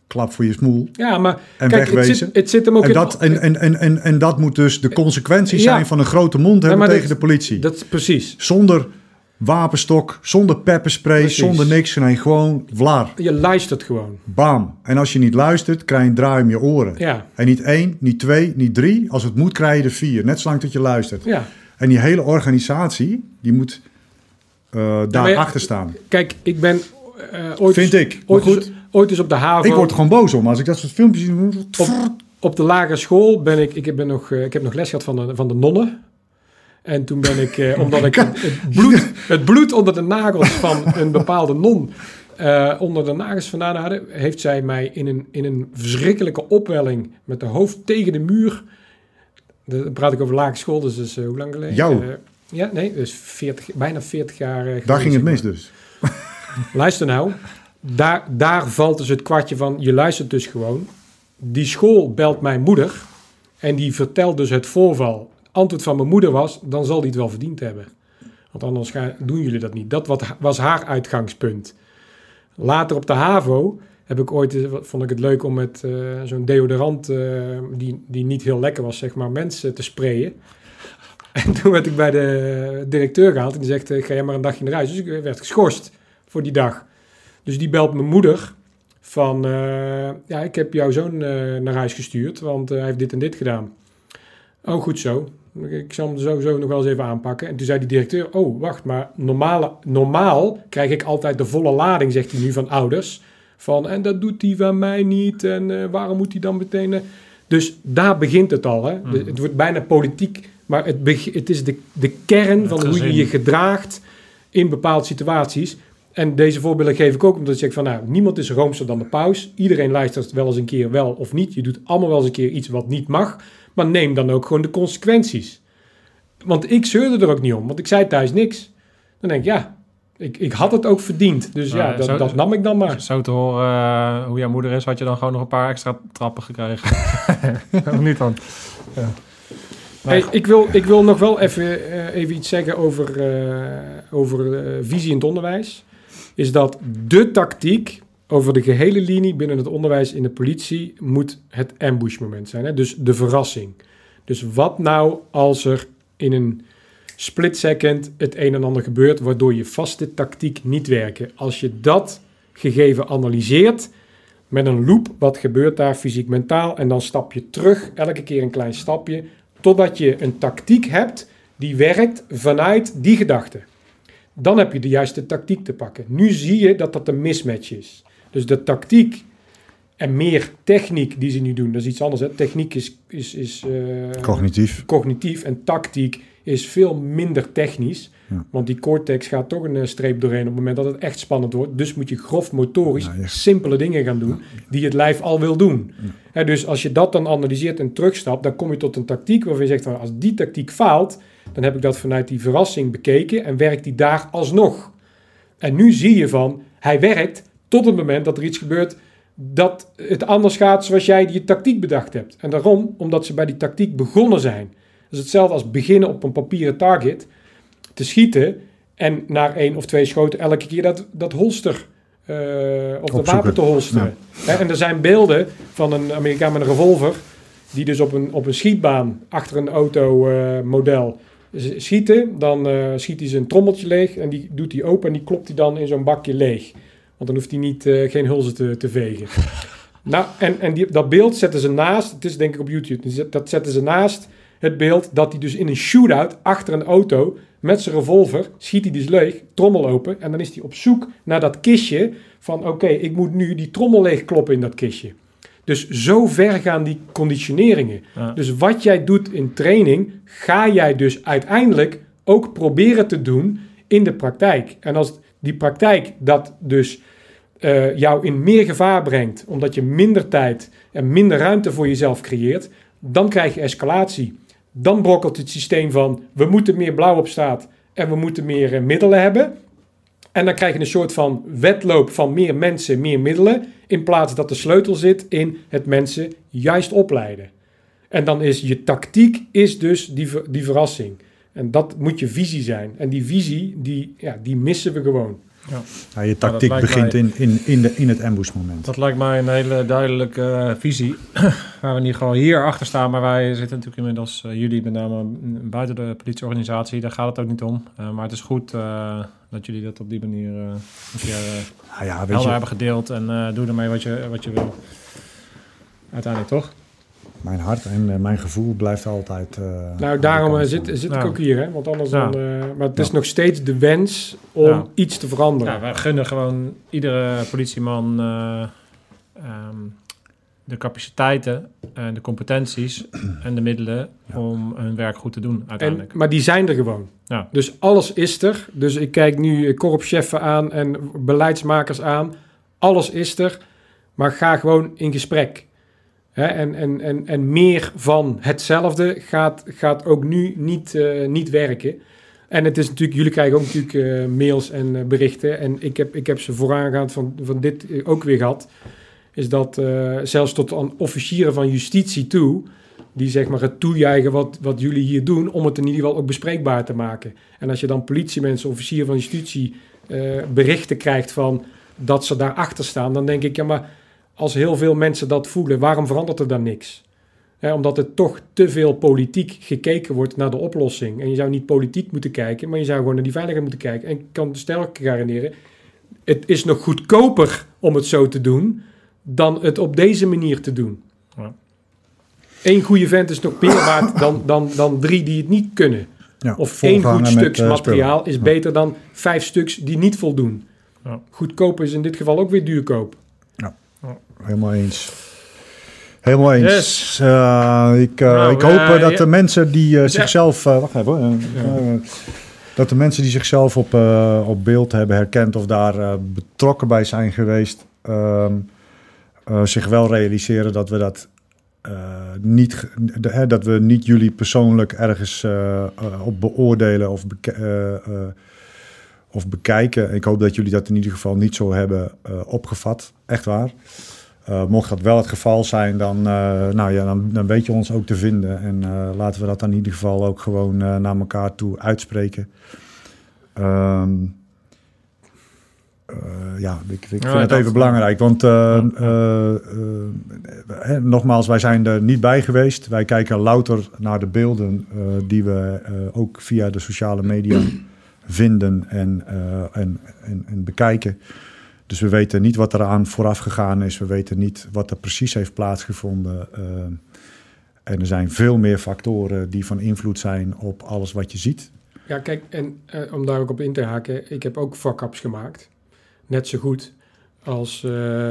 klap voor je smoel, ja, maar, en kijk, wegwezen. Het zit hem ook en dat, in... En dat moet dus de consequentie zijn van een grote mond hebben tegen de politie. Dat, precies. Zonder wapenstok, zonder pepperspray, precies, zonder niks. Nee, gewoon vlaar. Je luistert gewoon. Bam. En als je niet luistert, krijg je een draai om je oren. Ja. En niet 1, niet 2, niet 3. Als het moet, krijg je er 4. Net zolang dat je luistert. Ja. En die hele organisatie, die moet daarachter staan. Kijk, ik ben ooit... Vind eens, ik. Ooit, goed. Ooit is op de HAVO... Ik word er gewoon boos om. Als ik dat soort filmpjes zie... Op de lagere school ben ik heb nog les gehad van de nonnen. En toen ben ik, omdat ik het bloed onder de nagels van een bepaalde non onder de nagels vandaan hadden, heeft zij mij in een verschrikkelijke opwelling met de hoofd tegen de muur. Dan praat ik over lagere school, dus dat is hoe lang geleden? Jou? Ja, nee, dus bijna 40 jaar geleden. Daar ging het mis dus. Luister nou, daar valt dus het kwartje van, je luistert dus gewoon. Die school belt mijn moeder en die vertelt dus het voorval. Antwoord van mijn moeder was, dan zal die het wel verdiend hebben. Want anders doen jullie dat niet. Dat was haar uitgangspunt. Later op de HAVO vond ik het leuk om met zo'n deodorant, die niet heel lekker was, zeg maar, mensen te sprayen. En toen werd ik bij de directeur gehaald en die zegt, ga jij maar een dagje naar huis. Dus ik werd geschorst voor die dag. Dus die belt mijn moeder van, ik heb jouw zoon naar huis gestuurd, want hij heeft dit en dit gedaan. Oh, goed zo. Ik zal hem sowieso nog wel eens even aanpakken. En toen zei die directeur, oh, wacht, maar normaal krijg ik altijd de volle lading, zegt hij nu, van ouders. Van, en dat doet hij van mij niet. En waarom moet hij dan meteen... Dus daar begint het al, hè. Mm. Het wordt bijna politiek. Maar het is de kern van hoe je je gedraagt in bepaalde situaties. En deze voorbeelden geef ik ook, omdat ik zeg van, nou, niemand is roomser dan de paus. Iedereen luistert wel eens een keer wel of niet. Je doet allemaal wel eens een keer iets wat niet mag. Maar neem dan ook gewoon de consequenties. Want ik zeurde er ook niet om. Want ik zei thuis niks. Dan denk ik, ja, ik had het ook verdiend. Dus ja, dat nam ik dan maar. Zo te horen hoe jouw moeder is, had je dan gewoon nog een paar extra trappen gekregen. Of niet dan? Ja. Hey, ik wil nog wel even iets zeggen over visie in het onderwijs. Is dat de tactiek... Over de gehele linie binnen het onderwijs in de politie moet het ambushmoment zijn. Hè? Dus de verrassing. Dus wat nou als er in een split second het een en ander gebeurt, waardoor je vaste tactiek niet werken. Als je dat gegeven analyseert met een loop, wat gebeurt daar fysiek, mentaal, en dan stap je terug, elke keer een klein stapje, totdat je een tactiek hebt die werkt vanuit die gedachte. Dan heb je de juiste tactiek te pakken. Nu zie je dat een mismatch is. Dus de tactiek en meer techniek die ze nu doen, dat is iets anders. Hè? Techniek is cognitief en tactiek is veel minder technisch. Ja. Want die cortex gaat toch een streep doorheen op het moment dat het echt spannend wordt. Dus moet je grof motorisch simpele dingen gaan doen die het lijf al wil doen. Ja. Hè, dus als je dat dan analyseert en terugstapt, dan kom je tot een tactiek waarvan je zegt, van, als die tactiek faalt, dan heb ik dat vanuit die verrassing bekeken en werkt die daar alsnog. En nu zie je van, hij werkt... Tot het moment dat er iets gebeurt dat het anders gaat zoals jij je tactiek bedacht hebt. En daarom, omdat ze bij die tactiek begonnen zijn. Dat is hetzelfde als beginnen op een papieren target te schieten. En na 1 of 2 schoten elke keer dat holster of dat wapen te holsteren. Ja. En er zijn beelden van een Amerikaan met een revolver. Die dus op een schietbaan achter een automodel schieten. Dan schiet hij zijn trommeltje leeg en die doet hij open en die klopt hij dan in zo'n bakje leeg. Want dan hoeft hij geen hulzen te vegen. Nou, en dat beeld zetten ze naast. Het is denk ik op YouTube. Dat zetten ze naast het beeld dat hij dus in een shootout achter een auto met zijn revolver schiet hij dus leeg, trommel open. En dan is hij op zoek naar dat kistje van oké, ik moet nu die trommel leegkloppen in dat kistje. Dus zo ver gaan die conditioneringen. Ja. Dus wat jij doet in training, ga jij dus uiteindelijk ook proberen te doen in de praktijk. En als die praktijk dat dus jou in meer gevaar brengt, omdat je minder tijd en minder ruimte voor jezelf creëert, dan krijg je escalatie. Dan brokkelt het systeem van, we moeten meer blauw op straat en we moeten meer middelen hebben. En dan krijg je een soort van wedloop van meer mensen, meer middelen, in plaats dat de sleutel zit in het mensen juist opleiden. En dan is je tactiek is dus die verrassing. En dat moet je visie zijn. En die visie, die missen we gewoon. Ja. Ja, je tactiek begint mij, in het ambushmoment. Dat lijkt mij een hele duidelijke visie. Waar we niet gewoon hier achter staan. Maar wij zitten natuurlijk inmiddels, jullie met name buiten de politieorganisatie. Daar gaat het ook niet om. Maar het is goed dat jullie dat op die manier helder hebben gedeeld. En doe ermee wat je wil. Uiteindelijk toch? Mijn hart en mijn gevoel blijft altijd... daarom zit ik ook hier. Hè? Want anders dan... maar het is nog steeds de wens om iets te veranderen. Ja, wij gunnen gewoon iedere politieman de capaciteiten en de competenties en de middelen om hun werk goed te doen uiteindelijk. Maar die zijn er gewoon. Ja. Dus alles is er. Dus ik kijk nu korpscheffen aan en beleidsmakers aan. Alles is er. Maar ga gewoon in gesprek. He, en meer van hetzelfde gaat ook nu niet werken. En het is natuurlijk, jullie krijgen ook natuurlijk mails en berichten. En ik heb ze vooraangaand van dit ook weer gehad. Is dat zelfs tot aan officieren van justitie toe, die zeg maar het toejuichen wat jullie hier doen, om het in ieder geval ook bespreekbaar te maken. En als je dan politiemensen, officieren van justitie berichten krijgt van dat ze daarachter staan, dan denk ik, maar... Als heel veel mensen dat voelen, waarom verandert er dan niks? He, omdat er toch te veel politiek gekeken wordt naar de oplossing. En je zou niet politiek moeten kijken, maar je zou gewoon naar die veiligheid moeten kijken. En ik kan sterk garanderen, het is nog goedkoper om het zo te doen, dan het op deze manier te doen. Ja. Eén goede vent is nog meer waard dan drie die het niet kunnen. Ja, of één goed stuks materiaal is beter dan 5 stuks die niet voldoen. Ja. Goedkoper is in dit geval ook weer duurkoop. Helemaal eens. Yes. Ik hoop dat de mensen die zichzelf... Dat de mensen die zichzelf op beeld hebben herkend of daar betrokken bij zijn geweest... zich wel realiseren dat we dat niet jullie persoonlijk ergens op beoordelen of bekijken. Ik hoop dat jullie dat in ieder geval niet zo hebben opgevat. Echt waar. Mocht dat wel het geval zijn, dan weet je ons ook te vinden. En laten we dat dan in ieder geval ook gewoon naar elkaar toe uitspreken. Ik vind het even belangrijk. Want nogmaals, wij zijn er niet bij geweest. Wij kijken louter naar de beelden die we ook via de sociale media vinden en bekijken. Dus we weten niet wat eraan vooraf gegaan is. We weten niet wat er precies heeft plaatsgevonden. En er zijn veel meer factoren die van invloed zijn op alles wat je ziet. Ja, kijk, en om daar ook op in te haken. Ik heb ook fuck-ups gemaakt. Net zo goed als...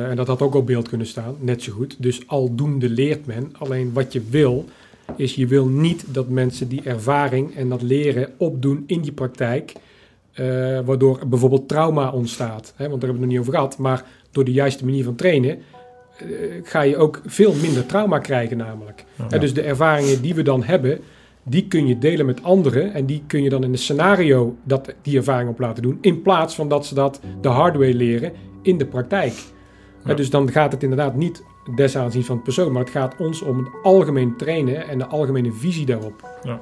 en dat had ook op beeld kunnen staan. Net zo goed. Dus aldoende leert men. Alleen wat je wil, is je wil niet dat mensen die ervaring en dat leren opdoen in die praktijk... waardoor bijvoorbeeld trauma ontstaat. Hè? Want daar hebben we het nog niet over gehad. Maar door de juiste manier van trainen... ga je ook veel minder trauma krijgen namelijk. Oh, ja. Dus de ervaringen die we dan hebben... die kun je delen met anderen... en die kun je dan in een scenario die ervaring op laten doen... in plaats van dat ze dat de hard way leren in de praktijk. Ja. Dus dan gaat het inderdaad niet des aanzien van het persoon... maar het gaat ons om het algemeen trainen... en de algemene visie daarop. Ja.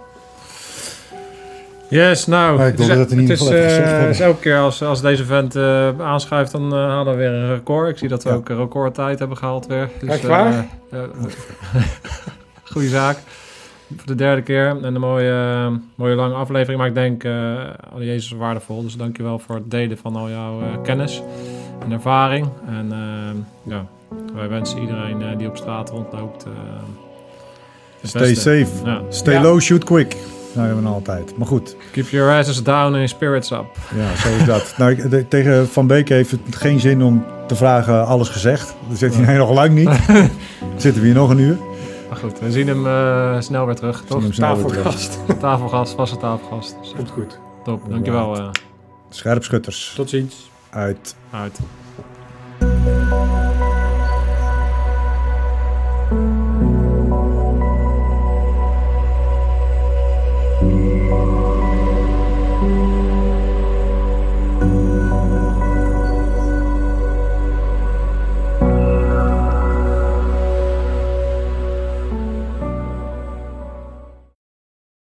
Yes, nou, ik denk dat het is elke keer als deze vent aanschuift, dan halen we weer een record. Ik zie dat we ook een recordtijd hebben gehaald weer. Dus, echt waar? Goeie zaak. Voor de derde keer en een mooie lange aflevering. Maar ik denk, al Jezus is waardevol. Dus dankjewel voor het delen van al jouw kennis en ervaring. En wij wensen iedereen die op straat rondloopt... Stay safe. Ja. Stay low, shoot quick. Nou, hebben we altijd. Maar goed. Keep your asses down and spirits up. Ja, zo is dat. Nou, tegen Van Beek heeft het geen zin om te vragen alles gezegd. Dan zit hij nog lang niet. Dan zitten we hier nog een uur. Maar goed, we zien hem snel weer terug, toch? Tafelgast. Tafelgast, vaste tafelgast. Komt goed. Top, dankjewel. Scherpschutters. Tot ziens. Uit.